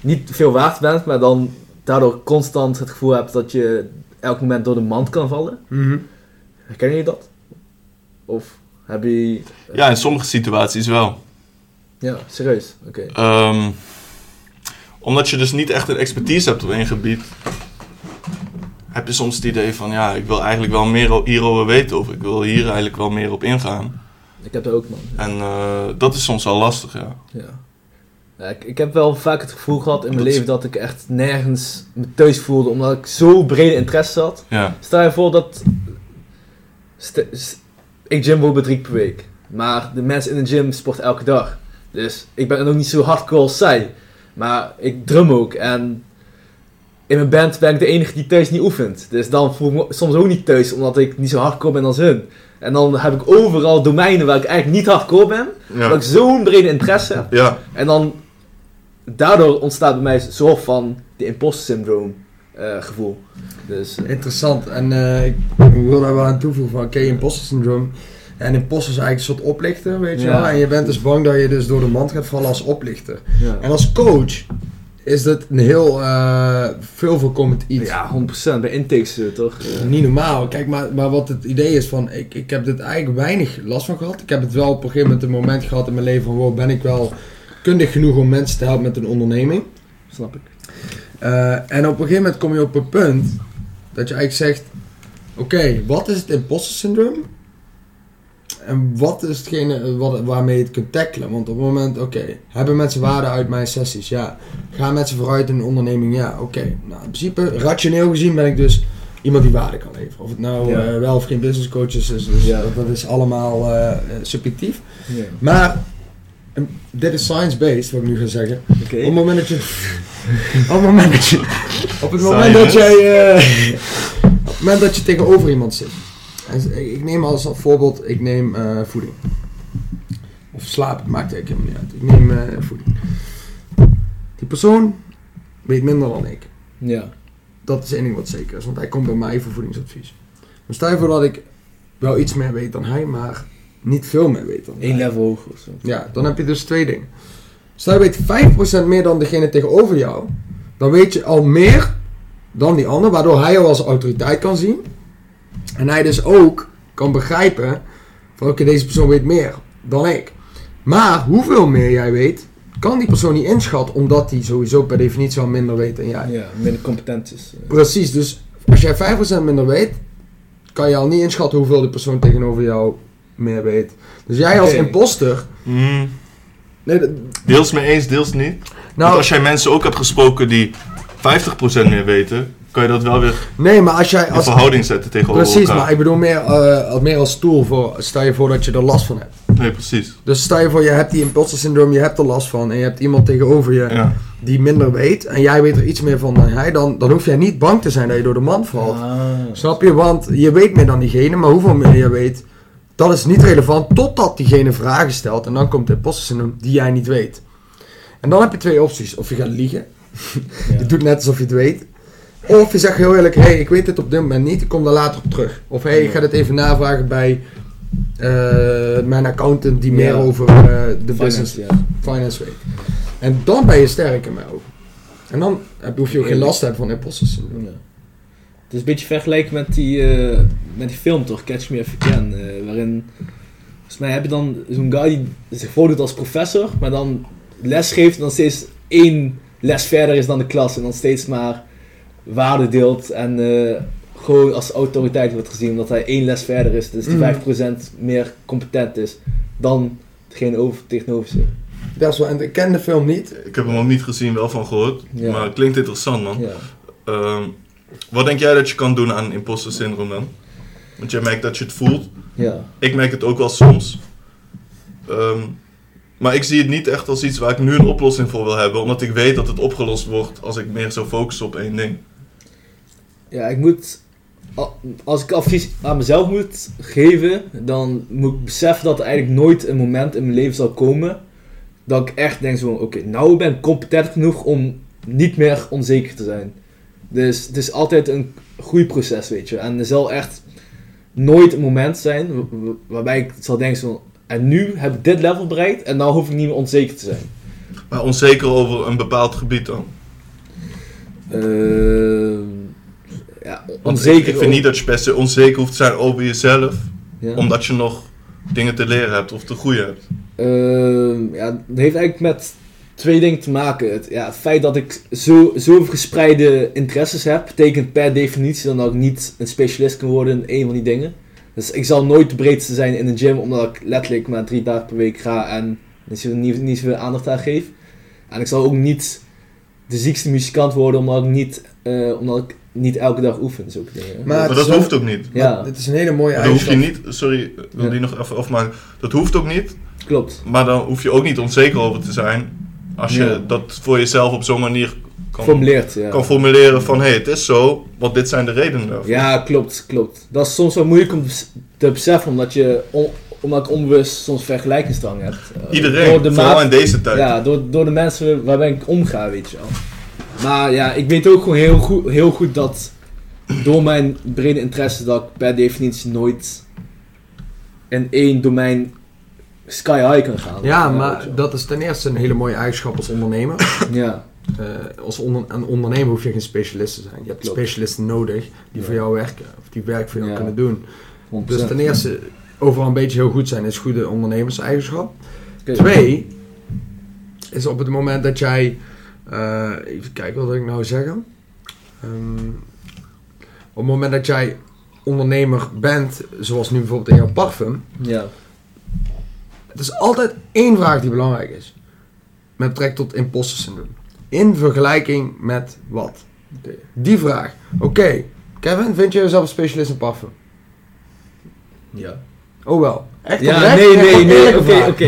niet veel waard bent, maar dan daardoor constant het gevoel hebt dat je elk moment door de mand kan vallen. Mm-hmm. Herkennen jullie dat? Of heb je... Ja, in sommige situaties wel. Ja, serieus? Oké. Omdat je dus niet echt een expertise hebt op één gebied... heb je soms het idee van... ja, ik wil eigenlijk wel meer hierover weten... of ik wil hier eigenlijk wel meer op ingaan. Ik heb dat ook, man. Ja. En dat is soms wel lastig, ja. Ik heb wel vaak het gevoel gehad in mijn leven dat ik echt nergens me thuis voelde, omdat ik zo brede interesse had. Ja. Stel je voor dat ik gym bijvoorbeeld 3 per week, maar de mensen in de gym sporten elke dag. Dus ik ben ook niet zo hardcore als zij, maar ik drum ook en in mijn band ben ik de enige die thuis niet oefent. Dus dan voel ik me soms ook niet thuis, omdat ik niet zo hardcore ben als hun. En dan heb ik overal domeinen waar ik eigenlijk niet hardcore ben, waar ik zo'n brede interesse heb. Ja. En dan daardoor ontstaat bij mij een soort van de imposter syndroom gevoel. Dus, interessant. En ik wil daar wel aan toevoegen van, oké, imposter syndroom. En imposter is eigenlijk een soort oplichter, weet je wel. En je bent dus bang dat je dus door de mand gaat vallen als oplichter. Ja. En als coach is dat een heel veel voorkomend iets. Ja, 100%. Bij intakes toch? Niet normaal. Kijk, maar wat het idee is van... Ik heb dit eigenlijk weinig last van gehad. Ik heb het wel op een gegeven moment een moment gehad in mijn leven van... wow, ben ik wel... kundig genoeg om mensen te helpen met een onderneming. Snap ik. En op een gegeven moment kom je op een punt dat je eigenlijk zegt... Oké, wat is het imposter syndroom? En wat is hetgene waarmee je het kunt tackelen? Want op het moment, hebben mensen waarde uit mijn sessies? Ja. Gaan mensen vooruit in een onderneming? Ja, oké. Nou, in principe, rationeel gezien ben ik dus iemand die waarde kan leveren. Of het nou wel of geen business coaches is, dus dat is allemaal subjectief. Ja. Maar... dit is science-based, wat ik nu ga zeggen. Okay. Op het moment dat je... op het moment dat je tegenover iemand zit. En ik neem als voorbeeld... ik neem voeding. Of slaap, het maakt eigenlijk helemaal niet uit. Ik neem voeding. Die persoon weet minder dan ik. Ja. Dat is één ding wat zeker is. Want hij komt bij mij voor voedingsadvies. Dan stel je voor dat ik wel iets meer weet dan hij, maar... niet veel meer weet dan. 1 level hoger of zo. Ja, dan heb je dus 2 dingen. Stel je weet 5% meer dan degene tegenover jou, dan weet je al meer dan die ander, waardoor hij jou als autoriteit kan zien. En hij dus ook kan begrijpen van oké, deze persoon weet meer dan ik. Maar hoeveel meer jij weet, kan die persoon niet inschatten, omdat hij sowieso per definitie al minder weet dan jij. Ja, minder competent is. Precies, dus als jij 5% minder weet, kan je al niet inschatten hoeveel de persoon tegenover jou meer weet. Dus jij als imposter... Nee, deels mee eens, deels niet. Want als jij mensen ook hebt gesproken die 50% meer weten, kan je dat wel weer in verhouding zetten tegenover elkaar. Precies, maar ik bedoel meer als tool voor, stel je voor dat je er last van hebt. Nee, precies. Dus stel je voor, je hebt die imposter syndroom, je hebt er last van en je hebt iemand tegenover je die minder weet en jij weet er iets meer van dan hij, dan hoef jij niet bang te zijn dat je door de mand valt. Ah. Snap je? Want je weet meer dan diegene, maar hoeveel meer je weet, dat is niet relevant totdat diegene vragen stelt. En dan komt de imposter syndroom die jij niet weet. En dan heb je twee opties. Of je gaat liegen. Ja. Je doet net alsof je het weet. Of je zegt heel eerlijk, hey, ik weet dit op dit moment niet, ik kom daar later op terug. Of hey, ik ga dit even navragen bij mijn accountant die meer over de business finance weet. En dan ben je sterk in mijn ogen. En dan hoef je ook geen last te hebben van imposter syndrome. Ja. Het is een beetje vergeleken met die film toch, Catch Me If You Can. Waarin, volgens mij heb je dan zo'n guy die zich voordoet als professor, maar dan les geeft en dan steeds één les verder is dan de klas. En dan steeds maar waarde deelt en gewoon als autoriteit wordt gezien omdat hij één les verder is. Dus die 5% meer competent is dan degene tegenover zich. Dat is wel, en ik ken de film niet. Ik heb hem ook niet gezien, wel van gehoord. Ja. Maar het klinkt interessant, man. Ja. Wat denk jij dat je kan doen aan imposter syndroom dan? Want jij merkt dat je het voelt. Ja. Ik merk het ook wel soms. Maar ik zie het niet echt als iets waar ik nu een oplossing voor wil hebben. Omdat ik weet dat het opgelost wordt als ik meer zo focus op één ding. Ja, ik moet... Als ik advies aan mezelf moet geven, dan moet ik beseffen dat er eigenlijk nooit een moment in mijn leven zal komen dat ik echt denk zo, oké, nou ben ik competent genoeg om niet meer onzeker te zijn. Dus het is altijd een groeiproces, weet je. En er zal echt nooit een moment zijn waarbij ik zal denken van, en nu heb ik dit level bereikt en nou hoef ik niet meer onzeker te zijn. Maar onzeker over een bepaald gebied dan? Ja, onzeker. Ik vind niet dat je best onzeker hoeft te zijn over jezelf, omdat je nog dingen te leren hebt of te groeien hebt. Ja, dat heeft eigenlijk met twee dingen te maken. Het feit dat ik zo verspreide interesses heb, betekent per definitie dan dat ik niet een specialist kan worden in een van die dingen. Dus ik zal nooit de breedste zijn in de gym, omdat ik letterlijk maar 3 dagen per week ga en niet zoveel aandacht aan geef. En ik zal ook niet de ziekste muzikant worden, omdat ik niet elke dag oefen, zulke dingen. Maar dat hoeft ook niet. Ja. Het is een hele mooie eigenschap. Dat hoef je niet, sorry, wil die nog even afmaken. Dat hoeft ook niet. Klopt. Maar dan hoef je ook niet onzeker over te zijn als je dat voor jezelf op zo'n manier kan formuleren van hey, het is zo, want dit zijn de redenen daarvoor. Ja, klopt. Dat is soms wel moeilijk om te beseffen, omdat ik onbewust soms vergelijkingsdrang heb. Iedereen, vooral in deze tijd. Ja, door de mensen waarmee ik omga, weet je wel. Maar ja, ik weet ook gewoon heel goed dat door mijn brede interesse dat ik per definitie nooit in één domein sky high kan gaan. Ja, maar dat is ten eerste een hele mooie eigenschap als ondernemer. Ja. Als ondernemer hoef je geen specialist te zijn. Je hebt specialisten nodig die voor jou werken, of die werk voor jou kunnen doen. 100%. Dus ten eerste, overal een beetje heel goed zijn is goede ondernemerseigenschap. Okay. 2 is op het moment dat jij... even kijken wat ik nou zeggen. Op het moment dat jij ondernemer bent, zoals nu bijvoorbeeld in jouw parfum. Ja. Het is altijd één vraag die belangrijk is. Met betrekking tot imposter syndroom. In vergelijking met wat? Okay. Die vraag. Oké, Kevin, vind je jezelf een specialist in parfum? Ja. Oh wel. Echt? Ja, oprecht? Nee. Oké.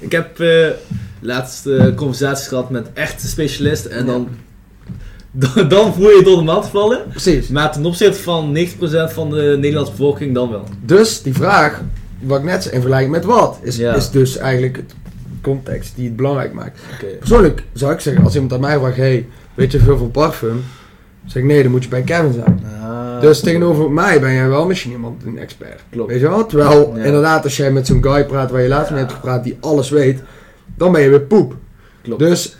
Ik heb... laatste conversaties gehad met echte specialisten en dan voel je door de mat vallen. Precies. Maar ten opzichte van 90% van de Nederlandse bevolking dan wel. Dus die vraag, wat ik net zei, in vergelijking met wat, is dus eigenlijk het context die het belangrijk maakt. Okay. Persoonlijk zou ik zeggen, als iemand aan mij vraagt, hey, weet je veel van parfum? Zeg ik, nee, dan moet je bij Kevin zijn. Dus tegenover mij ben jij wel misschien iemand een expert. Klopt. Weet je wel? Terwijl, inderdaad, als jij met zo'n guy praat waar je laatst mee hebt gepraat, die alles weet, dan ben je weer poep. Klopt. Dus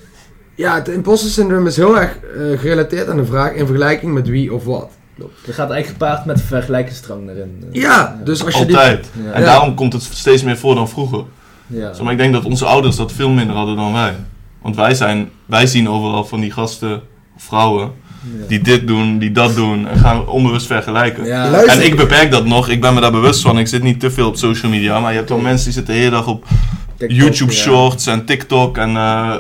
ja, het imposter syndroom is heel erg gerelateerd aan de vraag in vergelijking met wie of wat. Klopt. Dat gaat eigenlijk gepaard met de vergelijkingsdrang erin. Dus als je altijd. En daarom komt het steeds meer voor dan vroeger. Ja. Maar ik denk dat onze ouders dat veel minder hadden dan wij. Want wij zien overal van die gasten, vrouwen, die dit doen, die dat doen en gaan onbewust vergelijken. Ja. En ik beperk dat nog, ik ben me daar bewust van. Ik zit niet te veel op social media, maar je hebt wel mensen die zitten de hele dag op YouTube shorts en TikTok en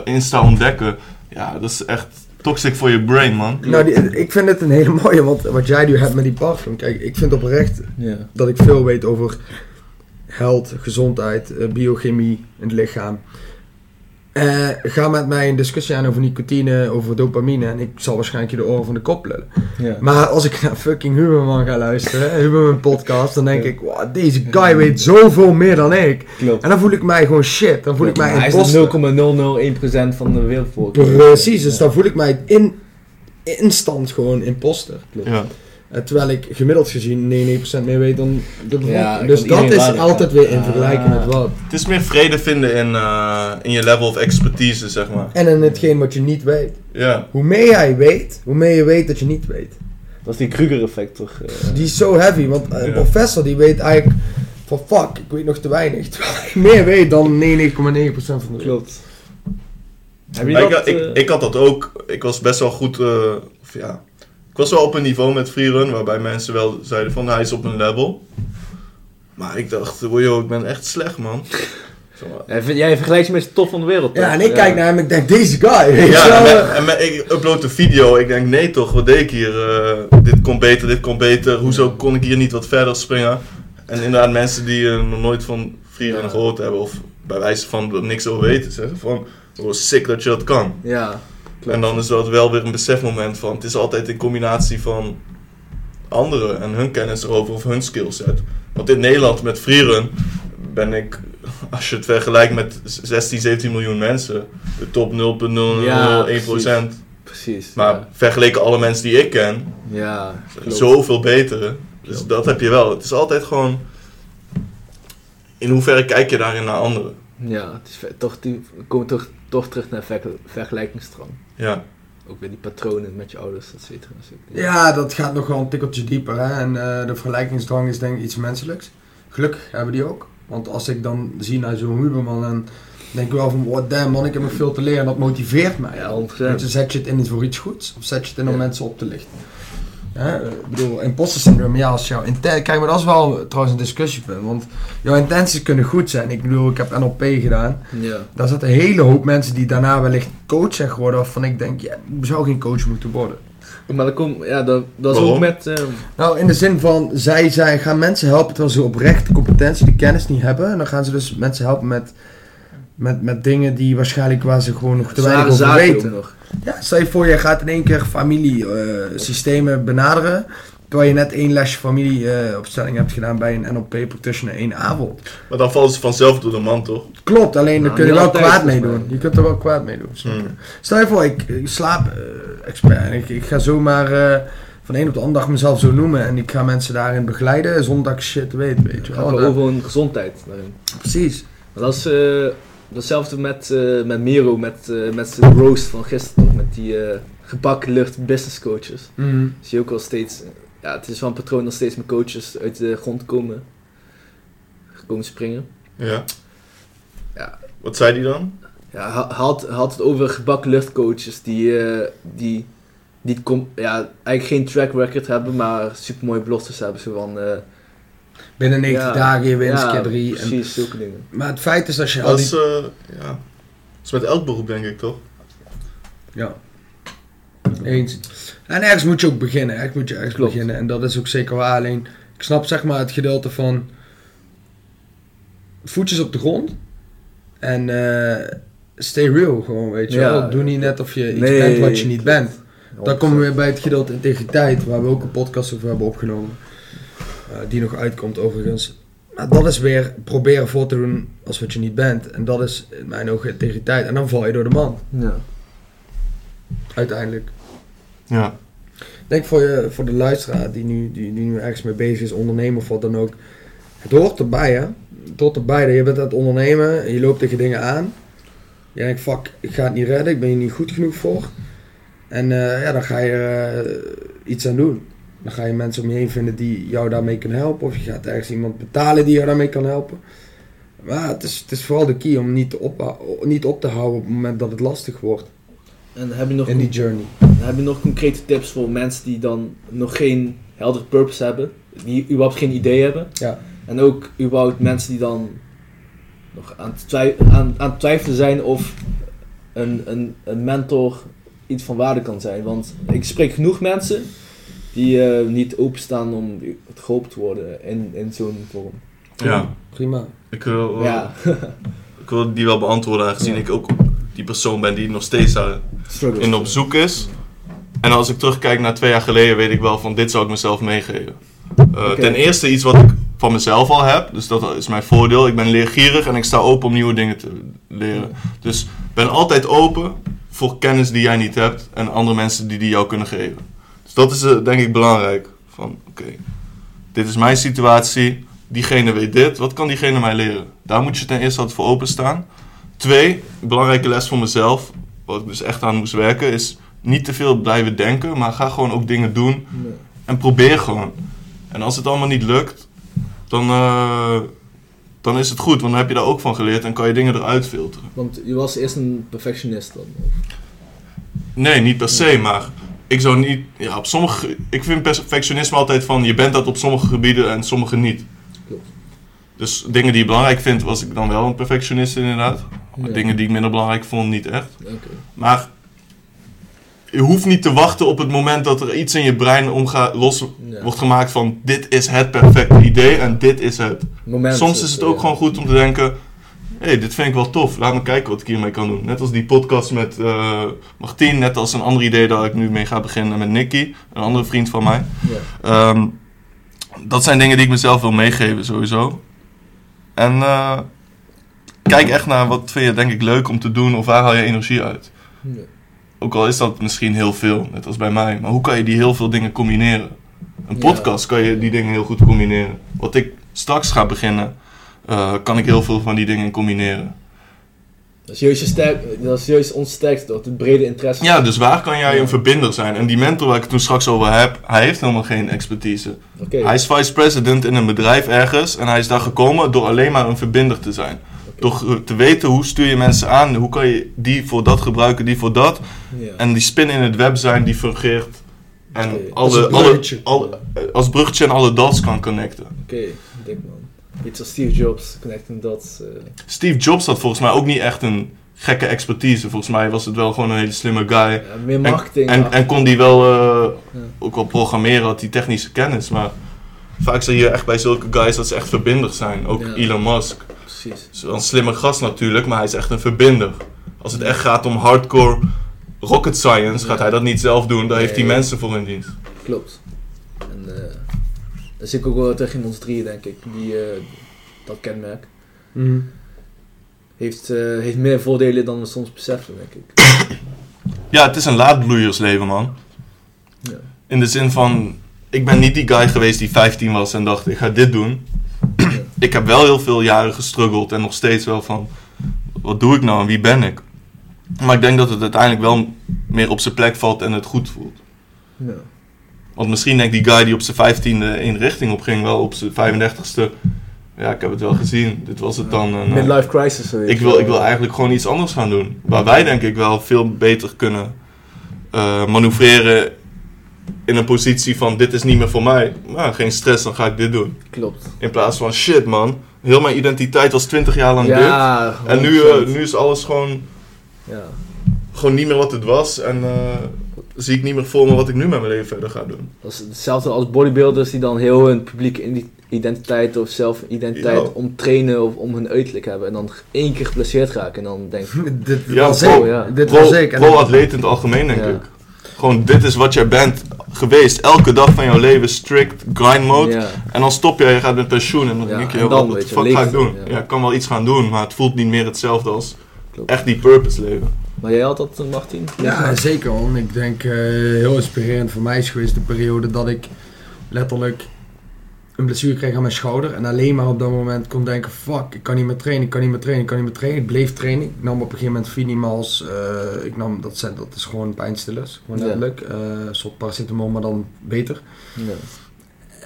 Insta ontdekken. Ja, dat is echt toxic voor je brain, man. Nou, ik vind het een hele mooie, want wat jij nu hebt met die parfum. Kijk, ik vind oprecht dat ik veel weet over health, gezondheid, biochemie in het lichaam. Ga met mij een discussie aan over nicotine, over dopamine en ik zal waarschijnlijk je de oren van de kop lullen. Ja. Maar als ik naar fucking Huberman ga luisteren, Huberman podcast, dan denk ik, wow, deze guy weet zoveel meer dan ik. Klopt. En dan voel ik mij gewoon shit. Dan voel ik mij imposter. 0,001% van de wereldvolking. Precies, dus dan voel ik mij instant gewoon imposter. Klopt. Ja. Terwijl ik gemiddeld gezien 99% meer weet dan de bevolking. Ja, dus dat is altijd weer in vergelijking met wat. Het is meer vrede vinden in je level of expertise, zeg maar. En in hetgeen wat je niet weet. Ja. Hoe meer jij weet, hoe meer je weet dat je niet weet. Dat is die Kruger-effect toch? Die is zo heavy, want een professor die weet eigenlijk van fuck, ik weet nog te weinig. Terwijl ik meer weet dan 99,9% van de wereld. Klopt. Ik had dat ook. Ik was best wel goed... Ik was wel op een niveau met freerun, waarbij mensen wel zeiden van hij is op een level. Maar ik dacht, ik ben echt slecht, man. Jij vergelijkt je met de top van de wereld. Toch? Ja, en ik kijk naar hem en ik denk, deze guy. Ik upload de video, ik denk, nee toch, wat deed ik hier? Dit komt beter, hoezo kon ik hier niet wat verder springen? En inderdaad, mensen die nog nooit van freerun gehoord hebben, of bij wijze van er niks over weten, zeggen van, oh, sick dat je dat kan. Ja. Klopt. En dan is dat wel weer een besefmoment van... Het is altijd een combinatie van anderen en hun kennis erover of hun skillset. Want in Nederland met freerun ben ik... Als je het vergelijkt met 16, 17 miljoen mensen... De top 0,001%. Ja, precies. Maar vergeleken alle mensen die ik ken... Ja, zoveel betere. Dus dat heb je wel. Het is altijd gewoon... In hoeverre kijk je daarin naar anderen? Ja, het is toch terug naar vergelijkingsdrang. Ja. Ook weer die patronen met je ouders, et cetera. Ja, dat gaat nog wel een tikkeltje dieper. Hè? En de vergelijkingsdrang is denk ik iets menselijks. Gelukkig hebben die ook. Want als ik dan zie naar zo'n Huberman en denk ik wel van, what damn man, ik heb nog veel te leren. Dat motiveert mij. Ja, want zet je het in voor iets goeds of zet je het in om mensen op te lichten. Ja, ik bedoel, imposter syndroom, ja, als jouw intentie... Kijk, maar dat is wel trouwens een discussiepunt, want jouw intenties kunnen goed zijn. Ik bedoel, ik heb NLP gedaan. Ja. Daar zat een hele hoop mensen die daarna wellicht coach zijn geworden, waarvan ik denk, ik zou geen coach moeten worden. Maar dan komt, dat is ook met... Nou, in de zin van, zij gaan mensen helpen terwijl ze oprecht de competentie, de kennis niet hebben. En dan gaan ze dus mensen helpen met dingen die waarschijnlijk waar ze gewoon nog te weinig over weten. Ja, stel je voor, je gaat in één keer familiesystemen benaderen, terwijl je net 1 lesje familieopstelling hebt gedaan bij een NLP practitioner in één avond. Maar dan vallen ze vanzelf door de man, toch? Klopt, alleen daar kun je wel kwaad mee doen. Je kunt er wel kwaad mee doen. Mm. Stel je voor, ik slaap expert en ik ga zomaar van de een op de andere dag mezelf zo noemen en ik ga mensen daarin begeleiden zonder dat ik shit weet je. Het gaat over hun gezondheid daarin. Precies. Maar dat is... Datzelfde met Miro, met zijn roast van gisteren, met die gebakken lucht business coaches. Mm-hmm. Zie je ook wel steeds, het is wel een patroon dat steeds meer coaches uit de grond komen springen. Ja. Wat zei die dan? Ja, had het over gebakken lucht coaches die eigenlijk geen track record hebben, maar super mooie beloftes hebben, zo van... Binnen 90 dagen je winst keer 3. Precies, zulke dingen. Maar het feit is als je al die... Dat is met elk beroep denk ik toch? Ja. Eens. En ergens moet je ook beginnen. Beginnen. En dat is ook zeker waar. Alleen, ik snap zeg maar het gedeelte van... Voetjes op de grond. En stay real gewoon, weet je wel. Doe niet net of je iets bent wat je niet bent. Dan komen we weer bij het gedeelte integriteit. Waar we ook een podcast over hebben opgenomen. Die nog uitkomt overigens. Maar dat is weer proberen voor te doen als wat je niet bent. En dat is in mijn ogen integriteit. En dan val je door de mand. Ja. Uiteindelijk. Ja. Ik denk voor de luisteraar die nu ergens mee bezig is, ondernemer of wat dan ook. Het hoort erbij hè. Het hoort erbij dat je bent aan het ondernemen. En je loopt tegen dingen aan. Je denkt fuck, ik ga het niet redden. Ik ben hier niet goed genoeg voor. En dan ga je iets aan doen. Dan ga je mensen om je heen vinden die jou daarmee kunnen helpen. Of je gaat ergens iemand betalen die jou daarmee kan helpen. Maar het is vooral de key om niet op te houden op het moment dat het lastig wordt. En heb je nog in die journey. Heb je nog concrete tips voor mensen die dan nog geen heldere purpose hebben. Die überhaupt geen idee hebben. Ja. En ook überhaupt mensen die dan nog aan het twijfelen zijn of een mentor iets van waarde kan zijn. Want ik spreek genoeg mensen... Die niet openstaan om geholpen te worden in zo'n vorm. Ja. Prima. Ik wil die wel beantwoorden aangezien ik ook persoon ben die nog steeds daarin op zoek is. En als ik terugkijk naar 2 jaar geleden, weet ik wel van dit zou ik mezelf meegeven. Ten eerste iets wat ik van mezelf al heb, dus dat is mijn voordeel. Ik ben leergierig en ik sta open om nieuwe dingen te leren. Dus ben altijd open voor kennis die jij niet hebt en andere mensen die jou kunnen geven. Dus dat is denk ik belangrijk. Van oké, dit is mijn situatie, diegene weet dit, wat kan diegene mij leren? Daar moet je ten eerste altijd voor openstaan. 2, belangrijke les voor mezelf, wat ik dus echt aan moest werken, is niet te veel blijven denken, maar ga gewoon ook dingen doen en probeer gewoon. En als het allemaal niet lukt, dan is het goed, want dan heb je daar ook van geleerd en kan je dingen eruit filteren. Want je was eerst een perfectionist dan? Of? Nee, niet per se, maar ik zou niet... Ja, op sommige, ik vind perfectionisme altijd van, je bent dat op sommige gebieden en sommige niet. Klopt. Dus dingen die je belangrijk vindt, was ik dan wel een perfectionist inderdaad. Ja. Dingen die ik minder belangrijk vond, niet echt. Okay. Maar je hoeft niet te wachten op het moment dat er iets in je brein wordt gemaakt van dit is het perfecte idee en dit is het. Soms is het ook gewoon goed om te denken, hey, dit vind ik wel tof, laat me kijken wat ik hiermee kan doen. Net als die podcast met Martijn, net als een ander idee dat ik nu mee ga beginnen met Nicky, een andere vriend van mij. Ja. Dat zijn dingen die ik mezelf wil meegeven sowieso. En kijk echt naar wat vind je denk ik leuk om te doen of waar haal je energie uit. Ja. Ook al is dat misschien heel veel, net als bij mij. Maar hoe kan je die heel veel dingen combineren? Een podcast kan je die dingen heel goed combineren. Wat ik straks ga beginnen, kan ik heel veel van die dingen combineren. Dat is juist ons sterkste, het brede interesse. Ja, dus waar kan jij een verbinder zijn? En die mentor waar ik het toen straks over heb, hij heeft helemaal geen expertise. Okay. Hij is vice president in een bedrijf ergens en hij is daar gekomen door alleen maar een verbinder te zijn. Door te weten hoe stuur je mensen aan, hoe kan je die voor dat gebruiken, die voor dat. Ja. En die spin in het web zijn die fungeert. En als bruggetje en alle dots kan connecten. Oké, dik man. Iets als Steve Jobs, connecting dots. Steve Jobs had volgens mij ook niet echt een gekke expertise. Volgens mij was het wel gewoon een hele slimme guy. Ja, meer marketing. En kon die wel, ook wel programmeren, had die technische kennis. Maar vaak zie je echt bij zulke guys dat ze echt verbinders zijn. Ook Elon Musk. Precies. Is wel een slimme gast natuurlijk, maar hij is echt een verbinder. Als het echt gaat om hardcore rocket science, gaat hij dat niet zelf doen. Daar heeft hij mensen voor in dienst. Klopt. En dat zie ik ook wel terug in ons drieën, denk ik. Die dat kenmerk heeft meer voordelen dan we soms beseffen, denk ik. Ja, het is een laadbloeiersleven, man. Ja. In de zin van, ik ben niet die guy geweest die 15 was en dacht, ik ga dit doen. Ik heb wel heel veel jaren gestruggeld en nog steeds wel van, wat doe ik nou en wie ben ik? Maar ik denk dat het uiteindelijk wel meer op zijn plek valt en het goed voelt. Ja. Want misschien denkt die guy die op zijn 15e in richting op ging, wel op zijn 35e, ja, ik heb het wel gezien, dit was het dan. Midlife crisis. Ik wil eigenlijk gewoon iets anders gaan doen. Waar wij denk ik wel veel beter kunnen manoeuvreren in een positie van, dit is niet meer voor mij. Nou, geen stress, dan ga ik dit doen. Klopt. In plaats van, shit man, heel mijn identiteit was 20 jaar lang dit. En nu is alles gewoon, gewoon niet meer wat het was. En zie ik niet meer voor me wat ik nu met mijn leven verder ga doen. Dat is hetzelfde als bodybuilders die dan heel hun publieke identiteit of zelfidentiteit omtrainen of om hun uiterlijk hebben. En dan 1 keer geblesseerd raken en dan denk ik, dit was ik. Pro-atleet in het algemeen denk ik. Gewoon, dit is wat jij bent geweest. Elke dag van jouw leven, strict, grind mode. Yeah. En dan stop jij, je gaat met pensioen. En dan denk je, wat de fuck ga ik doen? Ja, ik kan wel iets gaan doen, maar het voelt niet meer hetzelfde als echt die purpose leven. Maar jij had dat, Martijn? Ja, zeker man. Ik denk, heel inspirerend voor mij is geweest de periode dat ik letterlijk een blessure kreeg aan mijn schouder. En alleen maar op dat moment kon denken, fuck, ik kan niet meer trainen, ik bleef trainen. Ik nam op een gegeven moment Finimals, dat is gewoon pijnstillers, gewoon duidelijk. Een soort paracetamol, maar dan beter. Ja.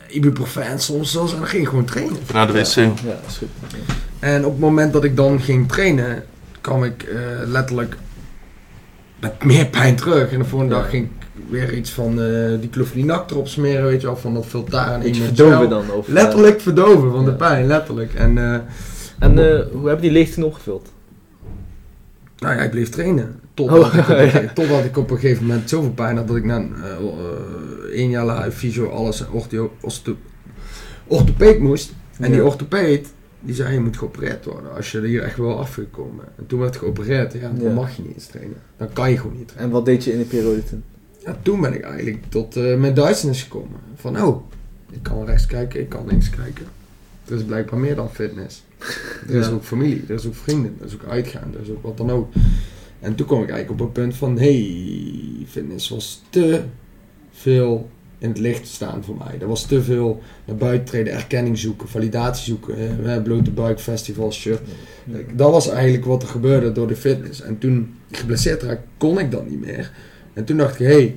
Ibuprofen soms zelfs, en dan ging ik gewoon trainen. Naar de wc. Ja, dat is goed. Ja. En op het moment dat ik dan ging trainen, kwam ik letterlijk met meer pijn terug. En de volgende dag ging ik weer iets van diclofenac erop smeren, weet je wel, van dat Viltaren. Beetje verdoven dan? Of, letterlijk verdoven van de pijn, letterlijk. Hoe heb je die leegte nog opgevuld? Nou ja, ik bleef trainen. Totdat ik op een gegeven moment zoveel pijn had dat ik na 1 jaar la fysio, alles, orthopeed moest. En die orthopeed, Die zei, je moet geopereerd worden als je hier echt wel af wil komen. En toen werd geopereerd, ja, dan mag je niet eens trainen. Dan kan je gewoon niet trainen. En wat deed je in de periode toen? Ja, toen ben ik eigenlijk tot mijn duisternis gekomen. Van, oh, ik kan rechts kijken, ik kan links kijken. Er is blijkbaar meer dan fitness. Er is ook familie, er is ook vrienden, er is ook uitgaan, er is ook wat dan ook. En toen kwam ik eigenlijk op een punt van, fitness was te veel in het licht staan voor mij. Er was te veel naar buiten treden, erkenning zoeken, validatie zoeken, blote buik, festivals, shirt. Dat was eigenlijk wat er gebeurde door de fitness. En toen ik geblesseerd raakte, kon ik dat niet meer. En toen dacht ik,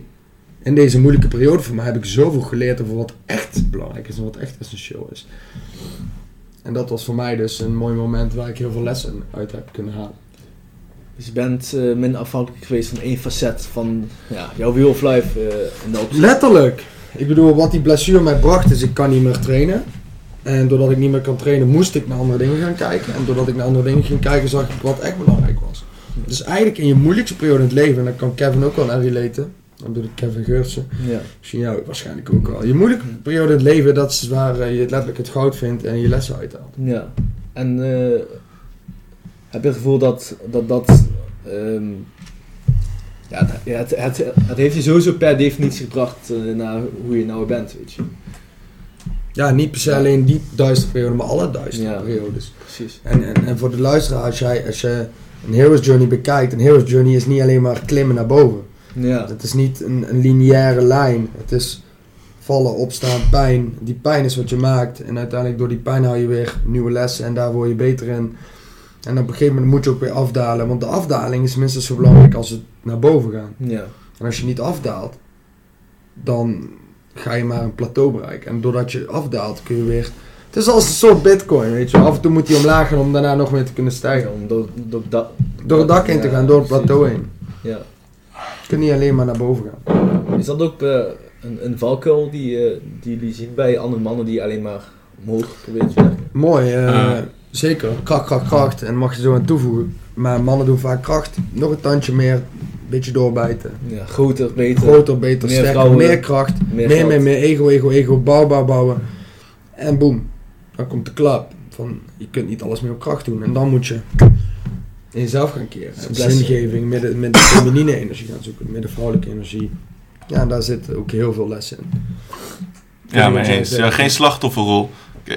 in deze moeilijke periode voor mij heb ik zoveel geleerd over wat echt belangrijk is en wat echt essentieel is. En dat was voor mij dus een mooi moment waar ik heel veel lessen uit heb kunnen halen. Dus je bent minder afhankelijk geweest van één facet van jouw wheel of life in de optie. Letterlijk! Ik bedoel, wat die blessure mij bracht is, ik kan niet meer trainen. En doordat ik niet meer kan trainen, moest ik naar andere dingen gaan kijken. En doordat ik naar andere dingen ging kijken, zag ik wat echt belangrijk was. Dus eigenlijk in je moeilijkste periode in het leven, en daar kan Kevin ook wel naar relaten. Dan bedoel ik Kevin Geurtsen. Ja. Misschien jou waarschijnlijk ook wel. Je moeilijke periode in het leven, dat is waar je letterlijk het goud vindt en je lessen uithaalt. Ja, en heb je het gevoel dat het heeft je sowieso per definitie gebracht naar hoe je nou bent, weet je. Ja, niet per se alleen die duistere periode, maar alle duistere periodes. Precies. En voor de luisteraar, als je een Hero's Journey bekijkt, een Hero's Journey is niet alleen maar klimmen naar boven. Ja. Het is niet een lineaire lijn. Het is vallen, opstaan, pijn. Die pijn is wat je maakt. En uiteindelijk door die pijn haal je weer nieuwe lessen. En daar word je beter in. En op een gegeven moment moet je ook weer afdalen. Want de afdaling is minstens zo belangrijk als het naar boven gaan. Ja. En als je niet afdaalt, dan ga je maar een plateau bereiken. En doordat je afdaalt kun je weer... Het is als een soort bitcoin, weet je. Af en toe moet die omlaag gaan om daarna nog meer te kunnen stijgen. Ja, om door het dak heen te gaan, door het plateau heen. Ja. Je kunt niet alleen maar naar boven gaan. Is dat ook een valkuil die jullie zien bij andere mannen die alleen maar omhoog proberen te werken? Mooi, zeker. Kracht. En mag je zo aan toevoegen. Maar mannen doen vaak kracht. Nog een tandje meer. Een beetje doorbijten. Ja, groter, beter. Groter, beter, meer sterker. Vrouwen, meer kracht. Meer ego. Bouwen. En boem. Dan komt de klap. Van, je kunt niet alles meer op kracht doen. En dan moet je... in jezelf gaan keren. Zingeving, met de feminine energie gaan zoeken, met de vrouwelijke energie. Ja, en daar zit ook heel veel lessen in. Ja, maar eens. Ja, geen slachtofferrol.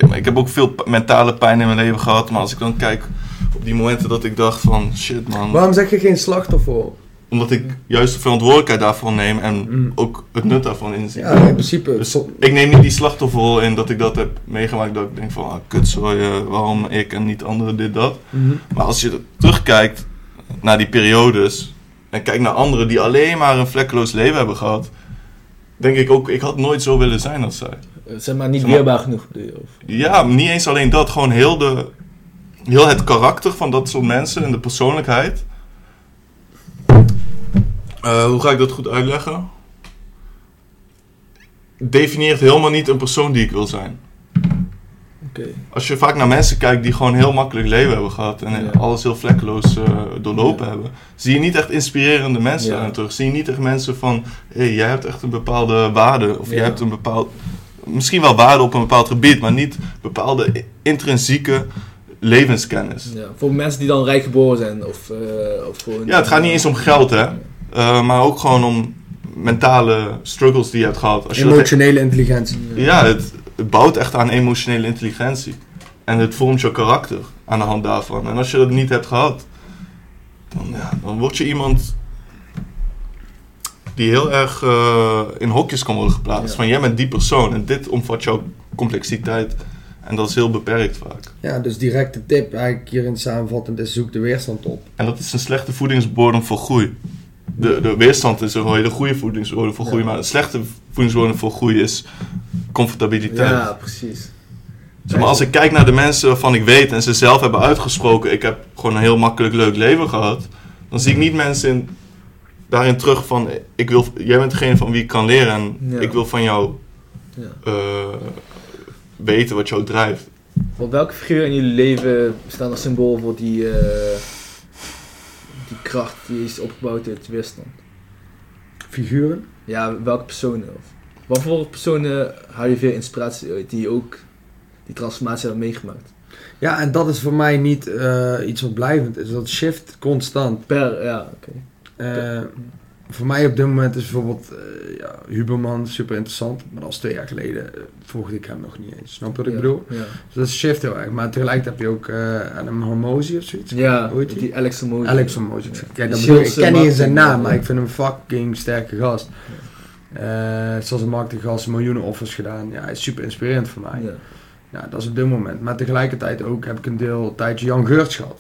Maar ik heb ook veel mentale pijn in mijn leven gehad, maar als ik dan kijk op die momenten dat ik dacht van, shit man. Waarom zeg je geen slachtofferrol? Omdat ik juist de verantwoordelijkheid daarvan neem en ook het nut daarvan inzien. Ja, in principe... Dus ik neem niet die slachtofferrol in dat ik dat heb meegemaakt. Dat ik denk van, kutzooi, waarom ik en niet anderen dit, dat. Mm-hmm. Maar als je terugkijkt naar die periodes... en kijkt naar anderen die alleen maar een vlekkeloos leven hebben gehad... denk ik ook, ik had nooit zo willen zijn als zij. Zeg maar niet weerbaar genoeg. Ja, niet eens alleen dat. Gewoon heel het karakter van dat soort mensen en de persoonlijkheid... hoe ga ik dat goed uitleggen? Definieert helemaal niet een persoon die ik wil zijn. Okay. Als je vaak naar mensen kijkt die gewoon heel makkelijk leven hebben gehad... en alles heel vlekkeloos doorlopen hebben... zie je niet echt inspirerende mensen aan terug. Zie je niet echt mensen van... jij hebt echt een bepaalde waarde. Of jij hebt een bepaald... misschien wel waarde op een bepaald gebied... maar niet bepaalde intrinsieke... levenskennis. Ja, voor mensen die dan rijk geboren zijn. Of gewoon... Ja, het gaat niet eens om geld, hè. Maar ook gewoon om mentale struggles die je hebt gehad. Als emotionele intelligentie. Ja, het bouwt echt aan emotionele intelligentie. En het vormt je karakter aan de hand daarvan. En als je dat niet hebt gehad, dan word je iemand die heel erg in hokjes kan worden geplaatst. Ja. Van, jij bent die persoon en dit omvat jouw complexiteit... En dat is heel beperkt vaak. Ja, dus directe tip eigenlijk hierin samenvattend is, zoek de weerstand op. En dat is een slechte voedingsbodem voor groei. De weerstand is een hele goede voedingsbodem voor groei, maar een slechte voedingsbodem voor groei is comfortabiliteit. Ja, precies. Dus, maar als ik kijk naar de mensen waarvan ik weet en ze zelf hebben uitgesproken, ik heb gewoon een heel makkelijk leuk leven gehad, dan zie ik niet mensen daarin terug van, jij bent degene van wie ik kan leren en ik wil van jou... Ja. Weten wat jou drijft. Op welke figuur in jullie leven staan als symbool voor die kracht die is opgebouwd uit weerstand? Figuren? Ja, welke personen? Wat voor personen haal je veel inspiratie uit die ook die transformatie hebben meegemaakt? Ja, en dat is voor mij niet iets wat blijvend is. Dat shift constant. Voor mij op dit moment is bijvoorbeeld Huberman super interessant. Maar dat was 2 jaar geleden. Volgde ik hem nog niet eens. Snap je wat ik bedoel? Ja. Dus dat shift heel erg. Maar tegelijkertijd heb je ook een Hormozi of zoiets. Ja, die Alex Hormozi. Alex Hormozi. Ja. Kijk, dat bedoel, ik ken niet eens zijn naam, maar ik vind hem een fucking sterke gast. Ja. Zoals een marketinggast, miljoenen offers gedaan. Ja, hij is super inspirerend voor mij. Ja. Ja, dat is op dit moment. Maar tegelijkertijd ook heb ik een tijdje Jan Geurts gehad.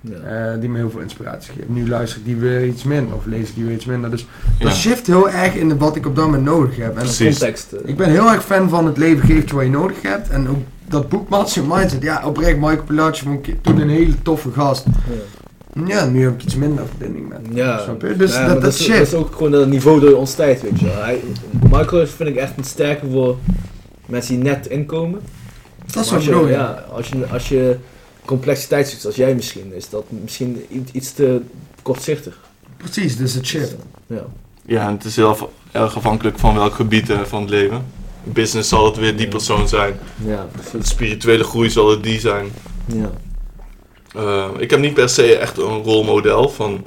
Ja. Die me heel veel inspiratie geeft. Nu luister ik die weer iets minder. Of lees ik die weer iets minder. Dus dat shift heel erg in wat ik op dat moment nodig heb. En context. Ik ben heel erg fan van het leven geeft je wat je nodig hebt. En ook dat boek Master Your Mindset. Ja, oprecht, Michael Pilarczyk vond ik toen een hele toffe gast. Ja, nu heb ik iets minder verbinding met. Ja. Snap je? Dus dat shift. Dat is ook gewoon het niveau door ons tijd, weet je wel. Michael vind ik echt een sterke voor mensen die net inkomen. Dat is wel mooi. Ja, als je complexiteit zoekt als jij misschien, is dat misschien iets te kortzichtig. Precies, dus het shift. Ja, en het is heel erg afhankelijk van welk gebied van het leven. Business zal het weer die persoon zijn. Ja, precies. Spirituele groei zal het die zijn. Ja. Ik heb niet per se echt een rolmodel van,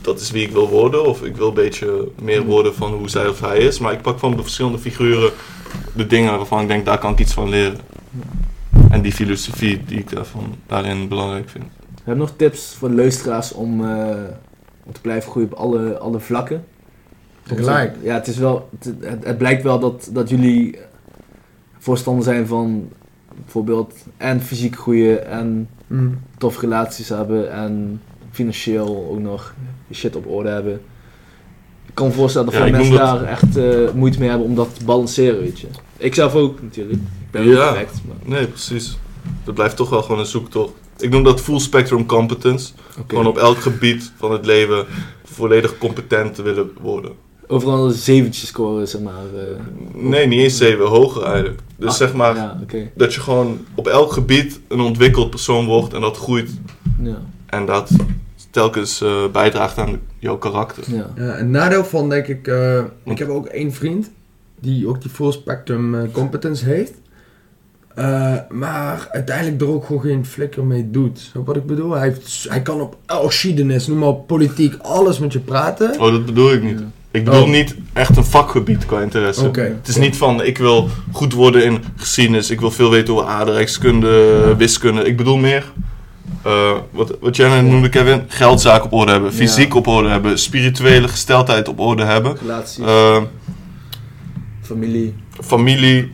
dat is wie ik wil worden, of ik wil een beetje meer worden van hoe zij of hij is. Maar ik pak van de verschillende figuren de dingen waarvan ik denk, daar kan ik iets van leren. En die filosofie die ik daarin belangrijk vind. Heb je nog tips voor de luisteraars om te blijven groeien op alle vlakken? Tegelijk. Ja, het is wel, het blijkt wel dat jullie voorstander zijn van bijvoorbeeld en fysiek groeien en tof relaties hebben en financieel ook nog shit op orde hebben. Ik kan me voorstellen dat veel mensen daar echt moeite mee hebben om dat te balanceren, weet je. Ik zelf ook natuurlijk. Ik ben ook direct. Maar... Nee, precies. Dat blijft toch wel gewoon een zoektocht. Ik noem dat full spectrum competence. Okay. Gewoon op elk gebied van het leven volledig competent te willen worden. Overal een zeventje scoren, zeg maar. Nee, niet eens 7, hoger eigenlijk. Dus 8, zeg maar dat je gewoon op elk gebied een ontwikkeld persoon wordt en dat groeit. Ja. En dat telkens bijdraagt aan jouw karakter. Ja. Een nadeel van, denk ik, ik heb ook één vriend die ook die full spectrum competence heeft. Maar uiteindelijk er ook gewoon geen flikker mee doet. Wat ik bedoel? Hij kan op geschiedenis, noem maar op, politiek, alles met je praten. Oh, dat bedoel ik niet. Ja. Ik bedoel niet echt een vakgebied qua interesse. Okay. Het is niet van, ik wil goed worden in geschiedenis, ik wil veel weten over aardrijkskunde, wiskunde. Ik bedoel meer... Wat jij net noemde, Kevin, geldzaken op orde hebben, fysiek op orde hebben, spirituele gesteldheid op orde hebben. Relaties. Familie,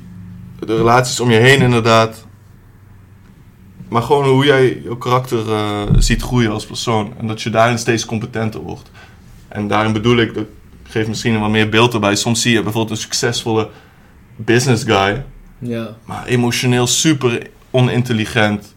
de relaties om je heen inderdaad. Maar gewoon hoe jij je karakter ziet groeien als persoon en dat je daarin steeds competenter wordt. En daarin bedoel ik, dat geeft misschien een wat meer beeld erbij. Soms zie je bijvoorbeeld een succesvolle business guy, maar emotioneel super onintelligent.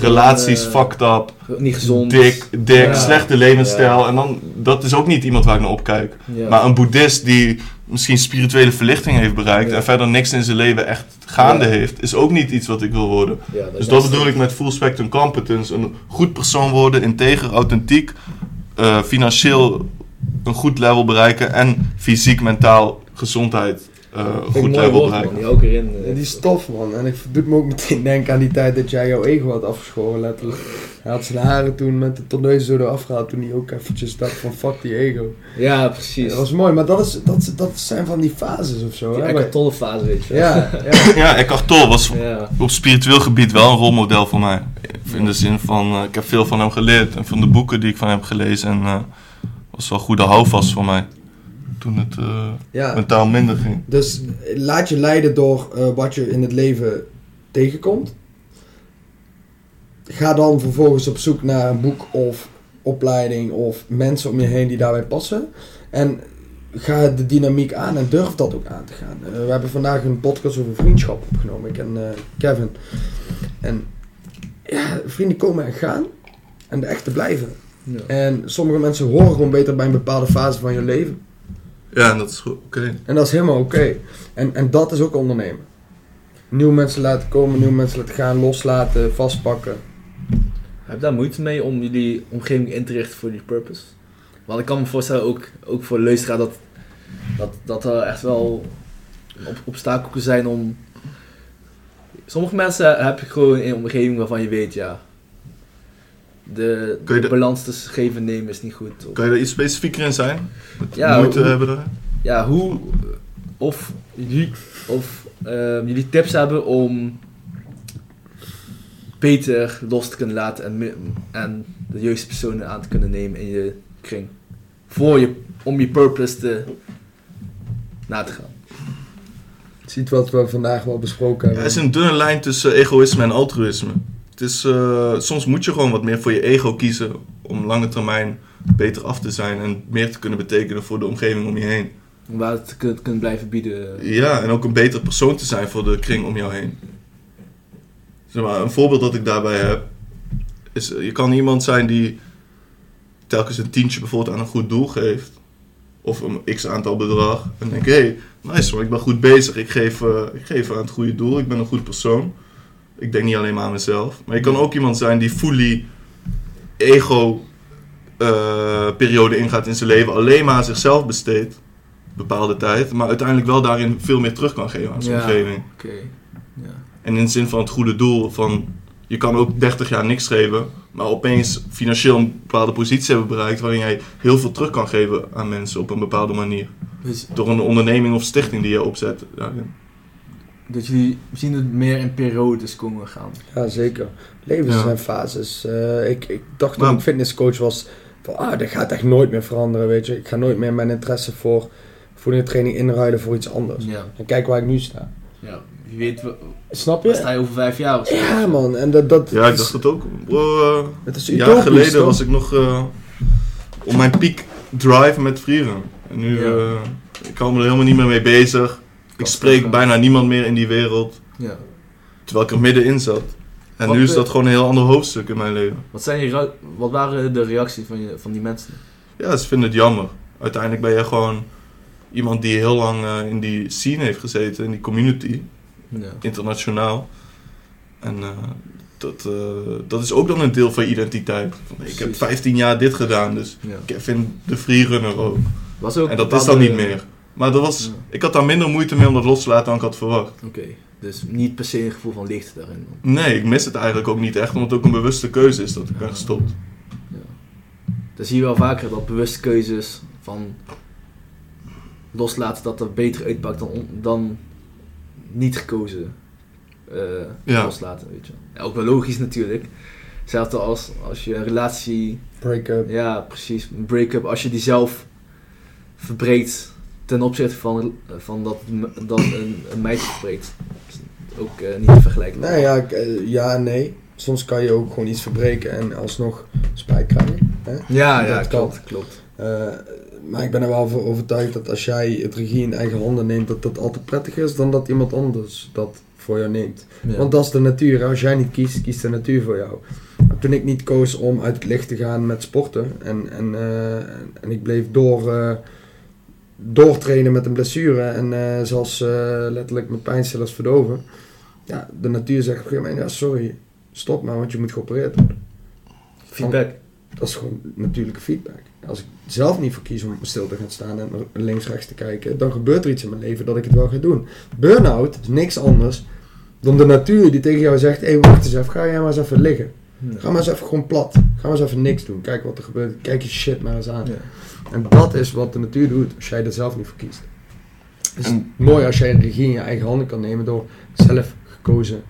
Relaties, fucked up, niet gezond, dik, slechte levensstijl. En dan, dat is ook niet iemand waar ik naar opkijk. Ja. Maar een boeddhist die misschien spirituele verlichting heeft bereikt en verder niks in zijn leven echt gaande heeft, is ook niet iets wat ik wil worden. Ja, dus dat bedoel ik met full spectrum competence. Een goed persoon worden, integer, authentiek, financieel een goed level bereiken en fysiek, mentaal, gezondheid. Goed level bereiken. Man, die ook erin, die is tof, man. En ik doet me ook meteen denken aan die tijd dat jij jouw ego had afgeschoren, letterlijk. Hij had zijn haren toen met de tonneuzen zo eraf gehaald, toen hij ook eventjes dacht van fuck die ego. Ja, precies. Dat was mooi, maar dat zijn van die fases of zo. Die Eckhart Tolle fase, weet je wel. Ja, Eckhart Tolle was op spiritueel gebied wel een rolmodel voor mij. In de zin van, ik heb veel van hem geleerd en van de boeken die ik van hem heb gelezen. En was wel goede houvast voor mij. Toen het mentaal minder ging. Dus laat je leiden door wat je in het leven tegenkomt. Ga dan vervolgens op zoek naar een boek of opleiding of mensen om je heen die daarbij passen. En ga de dynamiek aan en durf dat ook aan te gaan. We hebben vandaag een podcast over vriendschap opgenomen, ik en Kevin. En ja, vrienden komen en gaan en de echte blijven. Ja. En sommige mensen horen gewoon beter bij een bepaalde fase van je leven. Ja, en dat is oké. En dat is helemaal oké. En dat is ook ondernemen. Nieuwe mensen laten komen, nieuwe mensen laten gaan, loslaten, vastpakken. Heb je daar moeite mee om jullie omgeving in te richten voor die purpose? Want ik kan me voorstellen, ook voor luisteraar, dat er echt wel obstakels zijn om sommige mensen heb je gewoon een omgeving waarvan je weet, ja, de balans tussen geven en nemen is niet goed. Of... Kan je daar iets specifieker in zijn? Hoe jullie tips hebben om beter los te kunnen laten en de juiste personen aan te kunnen nemen in je kring. Om je purpose na te gaan. Je ziet wat we vandaag wel besproken hebben. Er is een dunne lijn tussen egoïsme en altruïsme. Het is, soms moet je gewoon wat meer voor je ego kiezen om lange termijn beter af te zijn en meer te kunnen betekenen voor de omgeving om je heen. Om waar het te kunnen blijven bieden. Ja, en ook een betere persoon te zijn voor de kring om jou heen. Zeg maar, een voorbeeld dat ik daarbij heb is, je kan iemand zijn die telkens een tientje bijvoorbeeld aan een goed doel geeft. Of een x-aantal bedrag. En denk, hé, nice hoor, ik ben goed bezig. Ik geef aan het goede doel. Ik ben een goed persoon. Ik denk niet alleen maar aan mezelf. Maar je kan ook iemand zijn die fully ego-periode ingaat in zijn leven. Alleen maar aan zichzelf besteedt. Bepaalde tijd. Maar uiteindelijk wel daarin veel meer terug kan geven aan zijn omgeving. Okay. Ja. En in de zin van het goede doel. Van, je kan ook 30 jaar niks geven. Maar opeens financieel een bepaalde positie hebben bereikt waarin jij heel veel terug kan geven aan mensen op een bepaalde manier. Dus, door een onderneming of stichting die je opzet. Daarin. Dat jullie zien dat meer in periodes komen gaan. Ja, zeker. Levens zijn fases. Ik dacht toen ik fitnesscoach was, van dat gaat echt nooit meer veranderen, weet je. Ik ga nooit meer mijn interesse voor voeding en training inruilen voor iets anders. Ja. En kijk waar ik nu sta. Ja. Wie weet, snap je? Sta je over 5 jaar of zo? Ja man, en dat ja, ik dacht het ook. Het is utopisch, jaar geleden toch? Was ik nog op mijn peak drive met freerun. En nu, ik hou me er helemaal niet meer mee bezig. Ik spreek bijna niemand meer in die wereld. Ja. Terwijl ik er middenin zat. En nu is dat gewoon een heel ander hoofdstuk in mijn leven. Wat waren de reacties van die mensen? Ja, ze vinden het jammer. Uiteindelijk ben je gewoon iemand die heel lang in die scene heeft gezeten, in die community. Ja. Internationaal. En dat is ook dan een deel van je identiteit. Ik heb 15 jaar dit gedaan, dus ik vind de freerunner ook. En dat is dan niet meer. Maar ik had daar minder moeite mee om dat los te laten dan ik had verwacht. Oké. Dus niet per se een gevoel van licht daarin. Nee, ik mis het eigenlijk ook niet echt, omdat het ook een bewuste keuze is dat ik ben gestopt. Ja. Dan zie je wel vaker dat bewuste keuzes van loslaten dat er beter uitpakt dan niet gekozen loslaten, weet je. Ja, ook wel logisch natuurlijk. Hetzelfde als je een relatie... Break-up. Ja, precies. Een break-up. Als je die zelf verbreekt ten opzichte van dat een meisje verbreekt. Ook niet te vergelijken. Nou ja, ja en nee. Soms kan je ook gewoon iets verbreken en alsnog spijt krijgen. Hè? Ja, dat klopt. Maar ik ben er wel voor overtuigd dat als jij het regie in eigen handen neemt, dat dat altijd prettiger is dan dat iemand anders dat voor jou neemt. Ja. Want dat is de natuur. Als jij niet kiest, kiest de natuur voor jou. Maar toen ik niet koos om uit het licht te gaan met sporten en ik bleef doortrainen met een blessure en zelfs letterlijk met pijnstillers verdoven. Ja, de natuur zegt op een gegeven moment, sorry, stop maar, want je moet geopereerd worden. Feedback. Dat is gewoon natuurlijke feedback. Als ik zelf niet voor kies om stil te gaan staan en links-rechts te kijken, dan gebeurt er iets in mijn leven dat ik het wel ga doen. Burn-out is niks anders dan de natuur die tegen jou zegt, hé, wacht eens even, ga jij maar eens even liggen. Ja. Ga maar eens even gewoon plat. Ga maar eens even niks doen. Kijk wat er gebeurt. Kijk je shit maar eens aan. Ja. En dat is wat de natuur doet als jij er zelf niet voor kiest. Het is mooi als jij de regie in je eigen handen kan nemen door zelf gekozen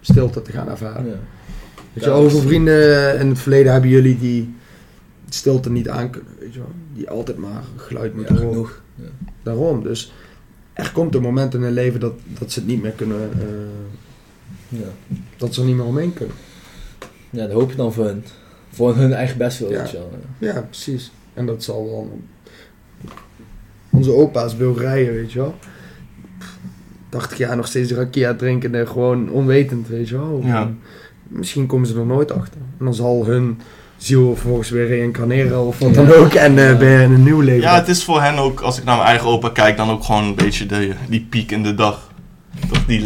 stilte te gaan ervaren. Ja. Weet je, hoeveel vrienden in het verleden hebben jullie die stilte niet aankunnen, weet je wel. Die altijd maar geluid moeten horen. Ja. Daarom, dus er komt een moment in hun leven dat ze het niet meer kunnen, dat ze er niet meer omheen kunnen. Ja, dat hoop je dan voor hun eigen best wel. Ja. Ja, precies. En dat zal wel. Onze opa's Bulgarije, weet je wel. 80 jaar nog steeds rakia drinken en gewoon onwetend, weet je wel. Ja. Misschien komen ze er nooit achter. En dan zal hun ziel vervolgens weer reïncarneren of wat dan ook. En weer in een nieuw leven. Ja, het is voor hen ook, als ik naar mijn eigen opa kijk, dan ook gewoon een beetje die piek in de dag. Toch die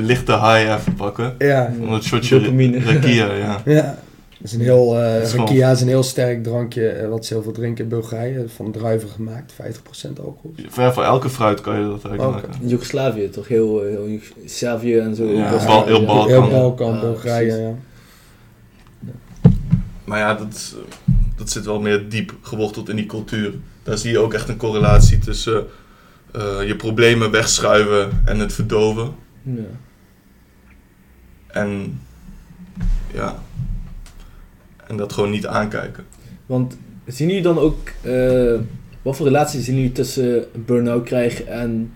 lichte high even pakken. Ja. Van dat shotje rakia, ja. is een heel, rakia is een heel sterk drankje wat ze heel veel drinken in Bulgarije. Van druiven gemaakt, 50% alcohol. Ja, voor elke fruit kan je dat eigenlijk maken. In Joegoslavië toch? Heel Servië en zo. Ja, heel Balkan. Heel Balkan, Bulgarije, ja. Maar ja, dat zit wel meer diep geworteld in die cultuur. Daar zie je ook echt een correlatie tussen je problemen wegschuiven en het verdoven. Ja. En ja, en dat gewoon niet aankijken. Want zien jullie dan ook, wat voor relatie zien jullie tussen burn-out krijgen en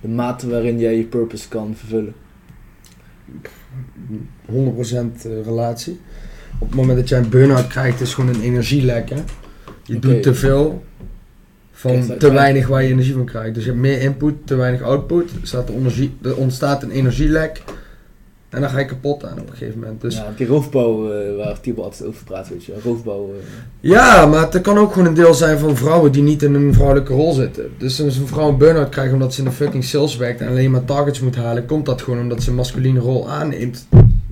de mate waarin jij je purpose kan vervullen? 100% relatie. Op het moment dat jij een burn-out krijgt, is gewoon een energielek. Hè? Je doet te veel van te weinig waar je energie van krijgt. Dus je hebt meer input, te weinig output. Er ontstaat een energielek. En dan ga je kapot aan op een gegeven moment. Dus ja, die roofbouw waar Tibo altijd over praat, weet je. Roofbouw. Ja, maar het kan ook gewoon een deel zijn van vrouwen die niet in een vrouwelijke rol zitten. Dus als een vrouw een burn-out krijgt omdat ze in de fucking sales werkt en alleen maar targets moet halen, komt dat gewoon omdat ze een masculine rol aanneemt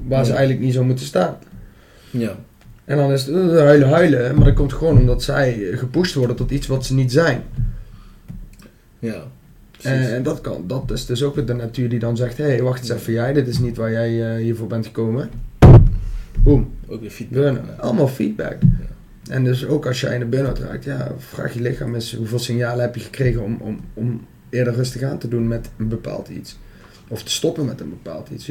waar ze eigenlijk niet zou moeten staan. Ja. En dan is het huilen, maar dat komt gewoon omdat zij gepusht worden tot iets wat ze niet zijn. Ja. En dat is dus ook de natuur die dan zegt, hey, wacht eens even, jij, dit is niet waar jij hiervoor bent gekomen. Boom. Ook weer feedback. Allemaal feedback. Ja. En dus ook als jij in de burn-out raakt, ja, vraag je lichaam eens hoeveel signalen heb je gekregen om eerder rustig aan te doen met een bepaald iets. Of te stoppen met een bepaald iets.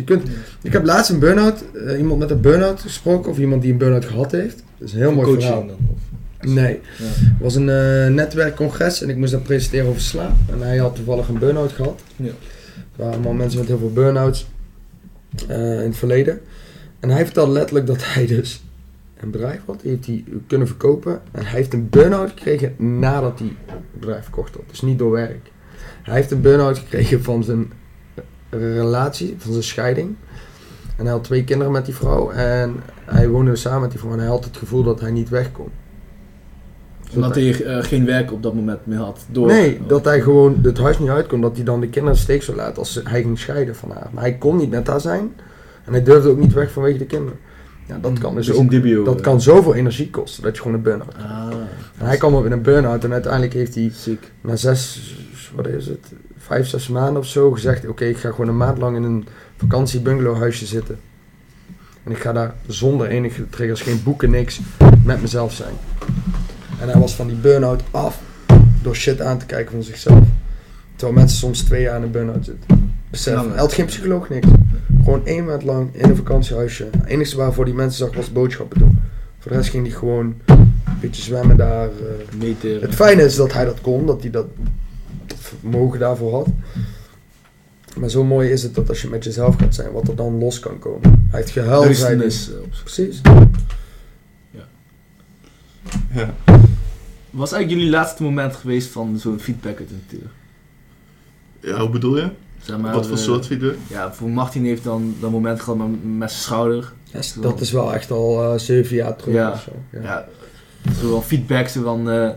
Ik heb laatst een burn-out, iemand met een burn-out gesproken, of iemand die een burn-out gehad heeft. Dat is een heel mooi coaching verhaal. Dan, nee, het was een netwerkcongres en ik moest daar presenteren over slaap. En hij had toevallig een burn-out gehad. Ja. Er waren allemaal mensen met heel veel burn-outs in het verleden. En hij vertelde letterlijk dat hij dus een bedrijf had, die heeft hij kunnen verkopen. En hij heeft een burn-out gekregen nadat hij het bedrijf verkocht had. Dus niet door werk. Hij heeft een burn-out gekregen van zijn relatie, van zijn scheiding. En hij had 2 kinderen met die vrouw. En hij woonde samen met die vrouw en hij had het gevoel dat hij niet weg kon. Omdat hij geen werk op dat moment meer had. Dat hij gewoon het huis niet uit kon. Dat hij dan de kinderen steek zou laten als hij ging scheiden van haar. Maar hij kon niet met haar zijn. En hij durfde ook niet weg vanwege de kinderen. Ja, dat kan dus ook. Dat kan zoveel energie kosten. Dat je gewoon een burn-out krijgt. En hij kwam op in een burn-out. En uiteindelijk heeft hij na 5-6 maanden of zo gezegd. Oké, ik ga gewoon een maand lang in een vakantiebungalowhuisje zitten. En ik ga daar zonder enige triggers, geen boeken, niks, met mezelf zijn. En hij was van die burn-out af door shit aan te kijken van zichzelf. Terwijl mensen soms 2 jaar in een burn-out zitten. Besef, hij had geen psycholoog, niks. Gewoon 1 maand lang in een vakantiehuisje. Het enige waarvoor die mensen zag was boodschappen doen. Voor de rest ging hij gewoon een beetje zwemmen daar. Het fijne is dat hij dat kon, dat hij dat vermogen daarvoor had. Maar zo mooi is het dat als je met jezelf gaat zijn, wat er dan los kan komen. Hij heeft gehuild. Precies. Ja. Wat is eigenlijk jullie laatste moment geweest van zo'n feedback uit de natuur? Ja, hoe bedoel je? Zeg maar, wat voor soort feedback? Ja, voor Martijn heeft dan dat moment gehad met zijn schouder. Yes, dat is wel echt al 7 jaar terug of zo. Ja. Zo wel feedback, zo van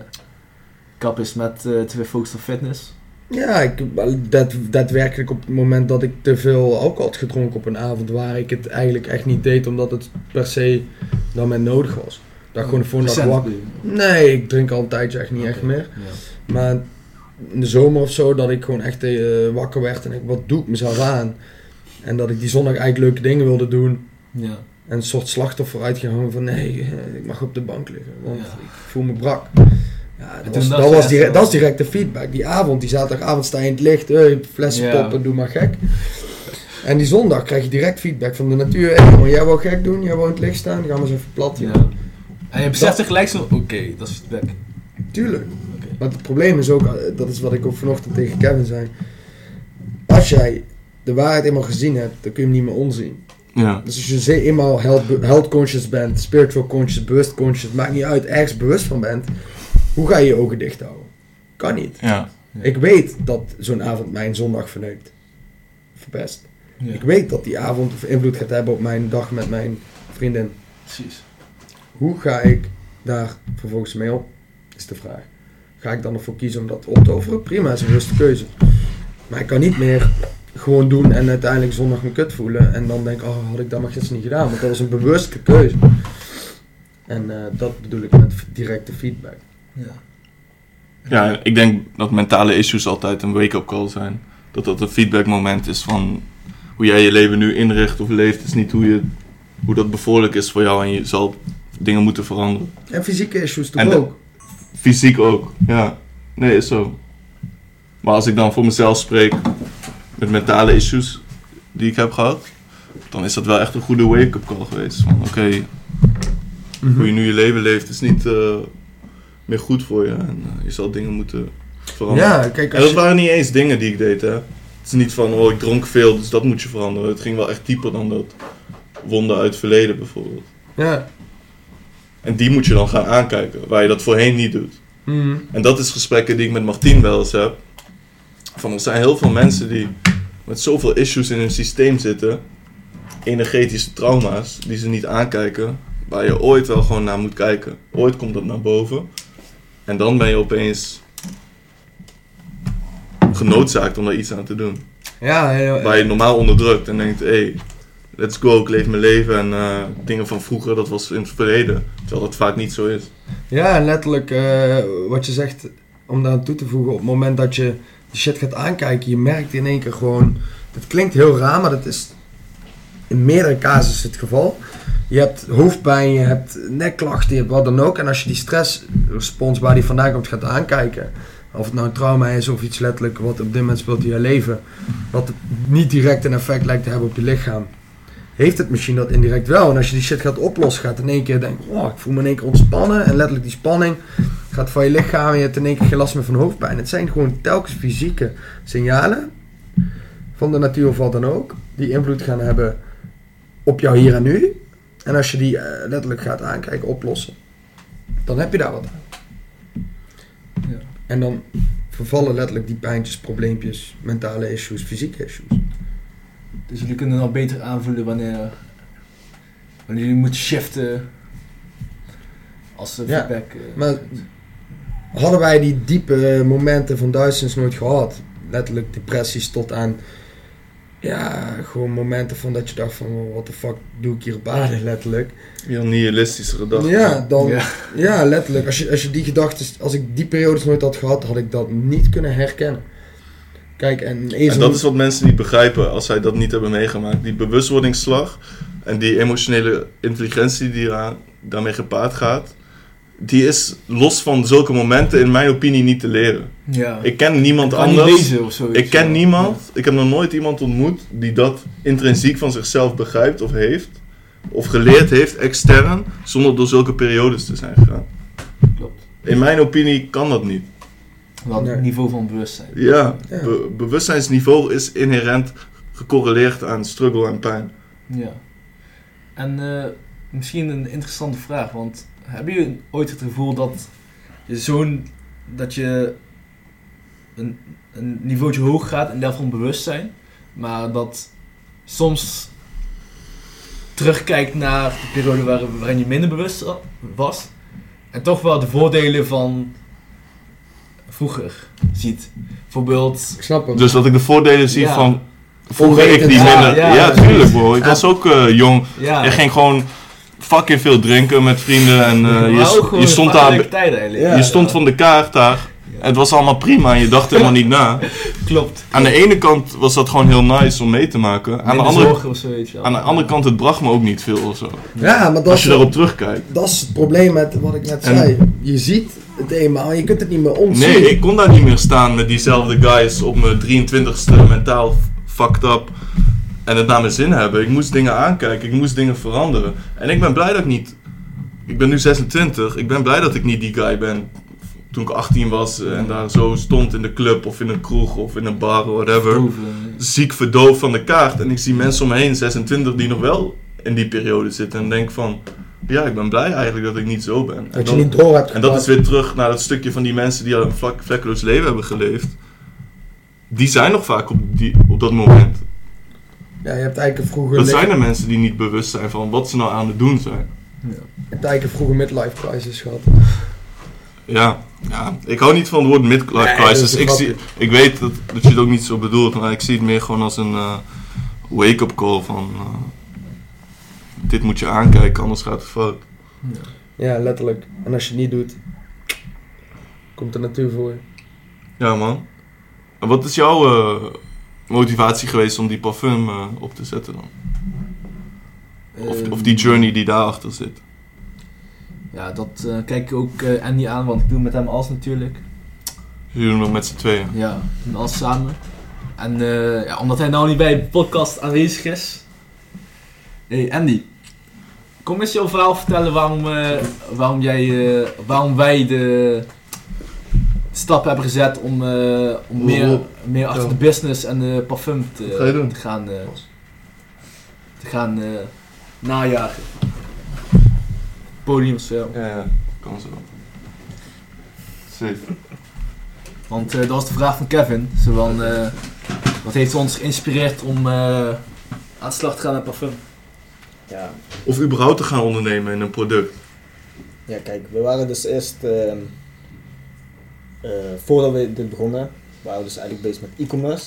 kap is met te veel focus op fitness. Ja, daadwerkelijk op het moment dat ik te veel alcohol had gedronken op een avond waar ik het eigenlijk echt niet deed omdat het per se dan met nodig was. Dat gewoon de volgende dag wakker. Nee, ik drink al een tijdje echt niet echt meer. Ja. Maar in de zomer of zo, dat ik gewoon echt wakker werd en wat doe ik mezelf aan? En dat ik die zondag eigenlijk leuke dingen wilde doen. Ja. En een soort slachtoffer uitgehangen van nee, ik mag op de bank liggen, want ik voel me brak. Ja, dat was direct de feedback. Die avond, die zaterdagavond sta je in het licht, flessen poppen, doe maar gek. En die zondag krijg je direct feedback van de natuur. Hey, jij wou gek doen, jij wou in het licht staan, ga maar eens even plat. Ja. En je beseft tegelijk zo, oké, dat is feedback. Tuurlijk. Okay. Maar het probleem is ook, dat is wat ik ook vanochtend tegen Kevin zei. Als jij de waarheid eenmaal gezien hebt, dan kun je hem niet meer onzien. Ja. Dus als je eenmaal health conscious bent, spiritual conscious, bewust conscious, maakt niet uit, ergens bewust van bent. Hoe ga je je ogen dicht houden? Kan niet. Ja. Ja. Ik weet dat zo'n avond mijn zondag verneukt. Verpest. Ja. Ik weet dat die avond invloed gaat hebben op mijn dag met mijn vriendin. Precies. Hoe ga ik daar vervolgens mee om? Is de vraag. Ga ik dan ervoor kiezen om dat op te offeren? Prima, is een rustige keuze. Maar ik kan niet meer gewoon doen en uiteindelijk zondag me kut voelen. En dan denk ik, had ik dat maar gisteren niet gedaan. Want dat was een bewuste keuze. En dat bedoel ik met directe feedback. Ja. Ja, ik denk dat mentale issues altijd een wake-up call zijn. Dat dat een feedbackmoment is van hoe jij je leven nu inricht of leeft, is niet hoe dat bevorderlijk is voor jou en je zal dingen moeten veranderen. En fysieke issues toch ook? Fysiek ook, ja. Nee, is zo. Maar als ik dan voor mezelf spreek met mentale issues die ik heb gehad, dan is dat wel echt een goede wake-up call geweest. Van oké, mm-hmm. Hoe je nu je leven leeft is niet meer goed voor je en je zal dingen moeten veranderen. Ja, kijk, en dat waren niet eens dingen die ik deed, hè. Het is niet van, oh, ik dronk veel, dus dat moet je veranderen. Het ging wel echt dieper dan dat. Wonden uit het verleden bijvoorbeeld. Ja. En die moet je dan gaan aankijken, waar je dat voorheen niet doet. Mm. En dat is gesprekken die ik met Martijn wel eens heb. Van, er zijn heel veel mensen die met zoveel issues in hun systeem zitten, energetische trauma's, die ze niet aankijken, waar je ooit wel gewoon naar moet kijken. Ooit komt dat naar boven. En dan ben je opeens genoodzaakt om daar iets aan te doen. Ja, heel, waar je normaal onderdrukt en denkt, hey, let's go, ik leef mijn leven en dingen van vroeger, dat was in het verleden. Terwijl dat vaak niet zo is. Ja, letterlijk wat je zegt, om daar aan toe te voegen, op het moment dat je die shit gaat aankijken, je merkt in één keer gewoon, dat klinkt heel raar, maar dat is in meerdere casussen het geval. Je hebt hoofdpijn, je hebt nekklachten, je hebt wat dan ook. En als je die stressrespons waar die vandaan komt gaat aankijken, of het nou een trauma is of iets letterlijk wat op dit moment speelt in je leven, wat niet direct een effect lijkt te hebben op je lichaam, heeft het misschien dat indirect wel. En als je die shit gaat oplossen, gaat in één keer denken, oh, ik voel me in één keer ontspannen. En letterlijk die spanning gaat van je lichaam en je hebt in één keer geen last meer van hoofdpijn. Het zijn gewoon telkens fysieke signalen van de natuur of wat dan ook, die invloed gaan hebben op jou hier en nu. En als je die letterlijk gaat aankijken, oplossen, dan heb je daar wat aan. Ja. En dan vervallen letterlijk die pijntjes, probleempjes, mentale issues, fysieke issues. Dus jullie kunnen dan beter aanvoelen wanneer jullie moeten shiften als de feedback... maar hadden wij die diepe momenten van duizends nooit gehad, letterlijk depressies tot aan... Ja, gewoon momenten van dat je dacht van, wat de fuck doe ik hier op aarde, letterlijk. Heel nihilistische gedachten. Ja, letterlijk. Als je die gedachten, als ik die periodes nooit had gehad, had ik dat niet kunnen herkennen. Kijk, en dat is wat mensen niet begrijpen als zij dat niet hebben meegemaakt. Die bewustwordingsslag en die emotionele intelligentie die daarmee gepaard gaat, die is los van zulke momenten in mijn opinie niet te leren. Ja. Ik ken niemand anders. Ik ken niemand. Ja. Ik heb nog nooit iemand ontmoet die dat intrinsiek van zichzelf begrijpt of heeft. Of geleerd heeft extern. Zonder door zulke periodes te zijn gegaan. Klopt. In mijn opinie kan dat niet. Wat het niveau van bewustzijn. Ja. Bewustzijnsniveau is inherent gecorreleerd aan struggle en pijn. Ja. En misschien een interessante vraag, want... Hebben jullie ooit het gevoel dat je een niveautje hoog gaat in dat van bewustzijn, maar dat soms terugkijkt naar de periode waarin je minder bewust was en toch wel de voordelen van vroeger ziet? Bijvoorbeeld... Ik snap hem. Dus dat ik de voordelen zie van vroeger ik die minder... Ja, tuurlijk bro. Ik was ook jong. Ja. Ik ging gewoon... fucking veel drinken met vrienden en je stond daar, je stond van de kaart daar en het was allemaal prima en je dacht helemaal niet na. Klopt. Aan de ene kant was dat gewoon heel nice om mee te maken, aan de andere kant het bracht me ook niet veel of zo. Ja, maar als je daarop terugkijkt. Dat is het probleem met wat ik net zei, je ziet het eenmaal en je kunt het niet meer ontzien. Nee, ik kon daar niet meer staan met diezelfde guys op mijn 23ste mentaal fucked up. En het naar mijn zin hebben. Ik moest dingen aankijken. Ik moest dingen veranderen. En ik ben blij dat ik niet... Ik ben nu 26. Ik ben blij dat ik niet die guy ben. Toen ik 18 was en daar zo stond in de club of in een kroeg of in een bar of whatever. Ziek verdoofd van de kaart. En ik zie mensen om me heen, 26, die nog wel in die periode zitten. En denk van... Ja, ik ben blij eigenlijk dat ik niet zo ben. Dat je niet door hebt gepakt. En dat is weer terug naar dat stukje van die mensen die al een vlekkeloos leven hebben geleefd. Die zijn nog vaak op dat moment... Ja, je hebt eigenlijk vroeger... Dat zijn er mensen die niet bewust zijn van wat ze nou aan het doen zijn. Ja. Je hebt eigenlijk een vroege midlife crisis gehad. Ja, ik hou niet van het woord midlife crisis. Ik weet dat je het ook niet zo bedoelt, maar ik zie het meer gewoon als een wake-up call van... dit moet je aankijken, anders gaat het fout. Ja. Ja, letterlijk. En als je het niet doet, komt de natuur voor je. Ja, man. En wat is jouw motivatie geweest om die parfum op te zetten dan? Of die journey die daarachter zit? Ja, dat kijk ik ook Andy aan, want ik doe met hem alles natuurlijk. Jullie doen nog met z'n tweeën? Ja, we doen alles samen. En ja, omdat hij nou niet bij de podcast aanwezig is. Hey Andy, kom eens jouw verhaal vertellen waarom wij de stap hebben gezet om meer achter de business en de parfum te gaan najagen. Podium of zo. Ja, kan zo. Safe. Want dat was de vraag van Kevin. Wat heeft ons geïnspireerd om aan de slag te gaan met parfum? Ja. Of überhaupt te gaan ondernemen in een product? Ja, kijk, we waren dus eerst, voordat we dit begonnen, waren we dus eigenlijk bezig met e-commerce.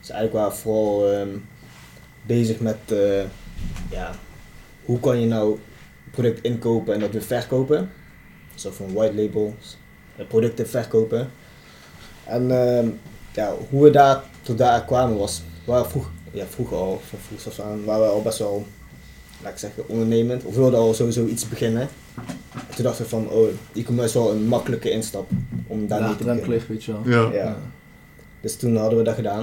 Dus eigenlijk waren we vooral bezig met, hoe kan je nou product inkopen en dat weer verkopen? Zo van white labels, producten verkopen. En hoe we tot daar kwamen was, waren we al best wel, laat ik zeggen, ondernemend, of wilden al sowieso iets beginnen. En toen dachten we van, e-commerce is wel een makkelijke instap om daar mee te beginnen. Weet je wel. Ja. Dus toen hadden we dat gedaan.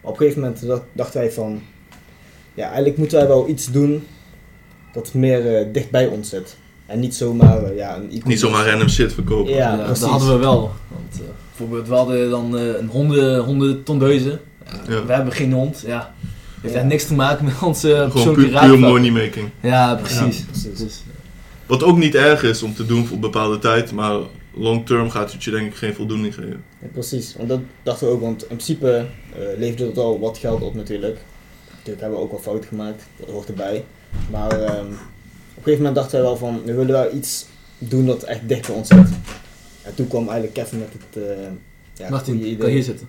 Maar op een gegeven moment dachten wij van, ja, eigenlijk moeten wij wel iets doen dat meer dicht bij ons zit. En niet zomaar een e-commerce. Niet zomaar random shit verkopen. Ja, precies. Dat hadden we wel. Want bijvoorbeeld, we hadden dan een hondentondeuze. We hebben geen hond, heeft echt niks te maken met onze persoonlijke raad. Puur money making. Ja, precies. Dus. Wat ook niet erg is om te doen voor een bepaalde tijd, maar long term gaat het je denk ik geen voldoening geven. Ja, precies, want dat dachten we ook, want in principe leverde het al wat geld op natuurlijk. Natuurlijk hebben we ook al fouten gemaakt, dat hoort erbij. Maar op een gegeven moment dachten we wel van, we willen wel iets doen dat echt dicht bij ons zit. En toen kwam eigenlijk Kevin met het goede idee. Kan hier zitten.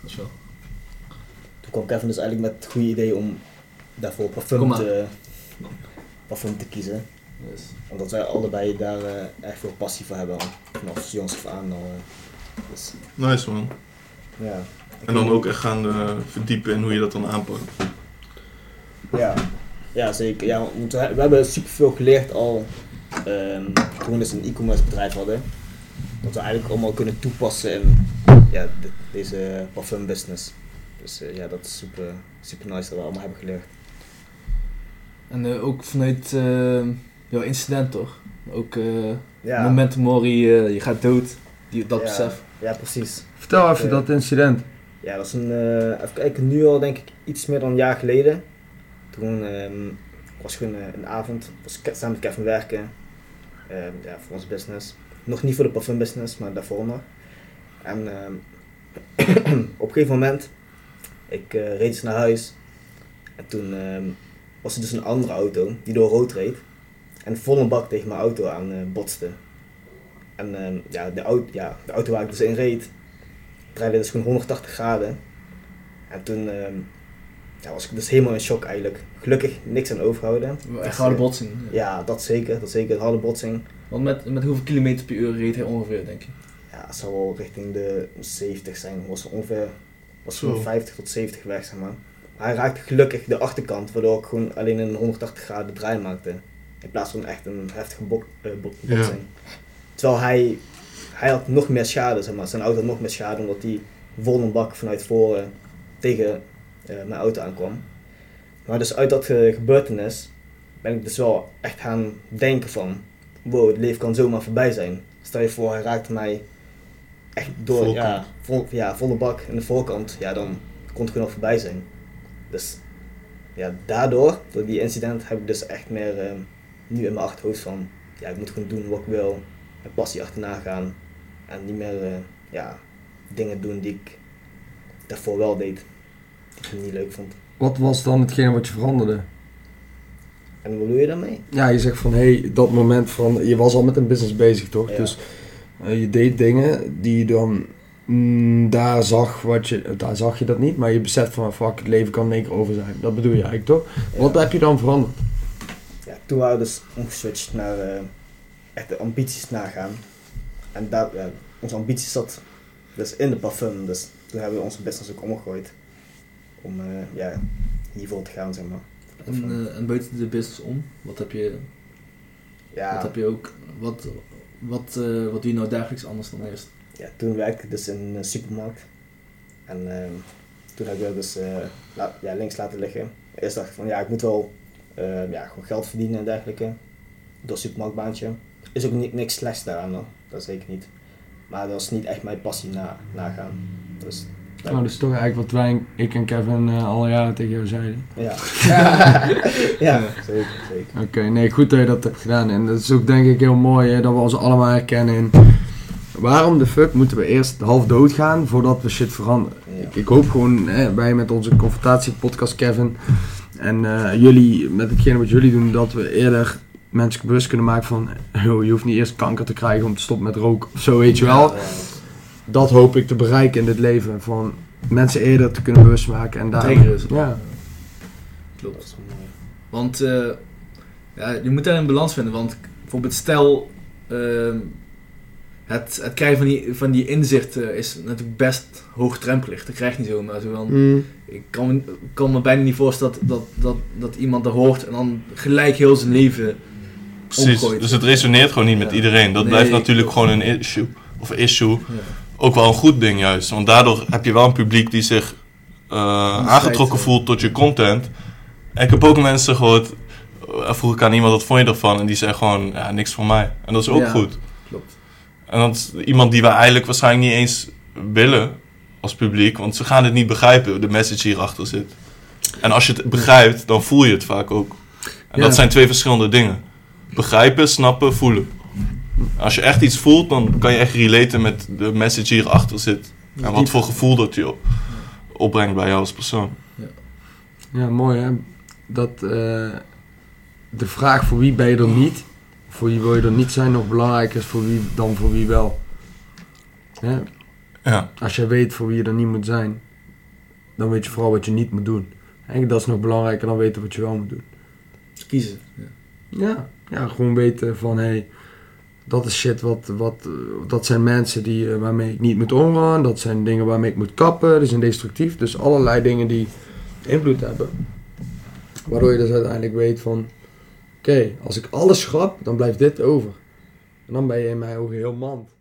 Dat is wel. Toen kwam Kevin dus eigenlijk met het goede idee om daarvoor parfum te kiezen. Yes. Omdat wij allebei daar echt veel passie voor hebben. Vanaf jongs af aan al. Dus. Nice man. Ja. En dan ook echt gaan verdiepen in hoe je dat dan aanpakt. Ja, zeker. Ja, we hebben superveel geleerd al toen we dus een e-commerce bedrijf hadden. Dat we eigenlijk allemaal kunnen toepassen in deze parfum business. Dus dat is super, super nice dat we allemaal hebben geleerd. En ook vanuit jouw incident toch? Ook momentum mori, je gaat dood, dat besef. Ja, precies. Vertel even dat incident. Ja, dat is even kijken, nu al denk ik iets meer dan een jaar geleden. Toen was gewoon een avond, was samen met Kevin werken, voor onze business. Nog niet voor de parfum business, maar daarvoor nog. En op een gegeven moment, ik reed dus naar huis en toen was er dus een andere auto die door rood reed en volle bak tegen mijn auto aan botste. En de auto waar ik dus in reed, draaide dus gewoon 180 graden. En toen was ik dus helemaal in shock eigenlijk. Gelukkig niks aan overhouden. Echt harde botsing. Ja, dat zeker, een harde botsing. Want met hoeveel kilometer per uur reed hij ongeveer, denk je? Ja, het zou wel richting de 70 zijn, was ongeveer. Was van 50 tot 70 weg, zeg maar. Hij raakte gelukkig de achterkant, waardoor ik gewoon alleen een 180 graden draai maakte. In plaats van echt een heftige botsing. Ja. Terwijl hij had nog meer schade, zeg maar. Zijn auto had nog meer schade, omdat die volle bak vanuit voren tegen mijn auto aankwam. Maar dus uit dat gebeurtenis ben ik dus wel echt gaan denken van, wow, het leven kan zomaar voorbij zijn. Stel je voor, hij raakte mij echt door, volle bak in de voorkant, dan kon het gewoon al voorbij zijn. Dus daardoor, door die incident, heb ik dus echt meer nu in mijn achterhoofd van, ik moet gewoon doen wat ik wil, mijn passie achterna gaan en niet meer dingen doen die ik daarvoor wel deed, die ik niet leuk vond. Wat was dan hetgeen wat je veranderde? En wat bedoel je daarmee? Ja, je zegt van, dat moment veranderde, je was al met een business bezig toch? Ja. Dus, je deed dingen die je dan daar zag je dat niet, maar je beseft van het leven kan in één keer over zijn. Dat bedoel je eigenlijk toch? Ja. Wat heb je dan veranderd? Ja, toen waren we dus omgeswitcht naar echt de ambities nagaan. En daar, ja, onze ambitie zat dus in de parfum. Dus toen hebben we onze business ook omgegooid. Om hiervoor te gaan, zeg maar. En buiten de business om? Wat heb je... Ja. Wat heb je ook... Wat doe je nou dagelijks anders dan eerst? Ja, toen werkte ik dus in een supermarkt. En toen heb ik dus links laten liggen. Eerst dacht ik van ik moet wel gewoon geld verdienen en dergelijke. Door supermarktbaantje. Is ook niks slechts daaraan hoor. Dat zeker niet. Maar dat was niet echt mijn passie nagaan. Dus, dus toch eigenlijk wat ik en Kevin al jaren tegen jou zeiden. Ja, ja zeker. Oké, nee, goed dat je dat hebt gedaan. En dat is ook denk ik heel mooi hè, dat we ons allemaal herkennen in... Waarom de fuck moeten we eerst half dood gaan voordat we shit veranderen? Ja. Ik hoop gewoon, wij met onze confrontatie podcast Kevin en jullie, met hetgene wat jullie doen, dat we eerder mensen bewust kunnen maken van... je hoeft niet eerst kanker te krijgen om te stoppen met roken of zo, weet je wel. Ja. Dat hoop ik te bereiken in dit leven, van mensen eerder te kunnen bewust maken en daar... Ja. Klopt. Want je moet daar een balans vinden, want bijvoorbeeld stel... Het krijgen van die inzichten is natuurlijk best hoogdrempelig. Dat krijg je niet zomaar. Ik kan me bijna niet voorstellen dat iemand dat hoort en dan gelijk heel zijn leven omgooit. Precies, dus het resoneert gewoon niet met iedereen. Dat blijft natuurlijk gewoon een issue. Ook wel een goed ding juist. Want daardoor heb je wel een publiek die zich aangetrokken voelt tot je content. En ik heb ook mensen gehoord, vroeg ik aan iemand wat vond je ervan? En die zei gewoon, niks voor mij. En dat is ook goed. Klopt. En dat is iemand die we eigenlijk waarschijnlijk niet eens willen als publiek. Want ze gaan het niet begrijpen, de message hierachter zit. En als je het begrijpt, dan voel je het vaak ook. En dat zijn twee verschillende dingen. Begrijpen, snappen, voelen. En als je echt iets voelt, dan kan je echt relaten met de message hierachter zit. En wat voor gevoel dat je opbrengt bij jou als persoon. Ja, mooi hè. Dat de vraag voor wie ben je dan niet... Voor wie wil je er niet zijn, nog belangrijker is dan voor wie wel. Ja. Ja. Als je weet voor wie je er niet moet zijn, dan weet je vooral wat je niet moet doen. Eigenlijk dat is nog belangrijker dan weten wat je wel moet doen. Dus kiezen. Ja, gewoon weten van dat is shit, dat zijn mensen waarmee ik niet moet omgaan, dat zijn dingen waarmee ik moet kappen, die zijn destructief. Dus allerlei dingen die invloed hebben. Waardoor je dus uiteindelijk weet van... Oké, als ik alles schrap, dan blijft dit over. En dan ben je in mijn ogen heel mand.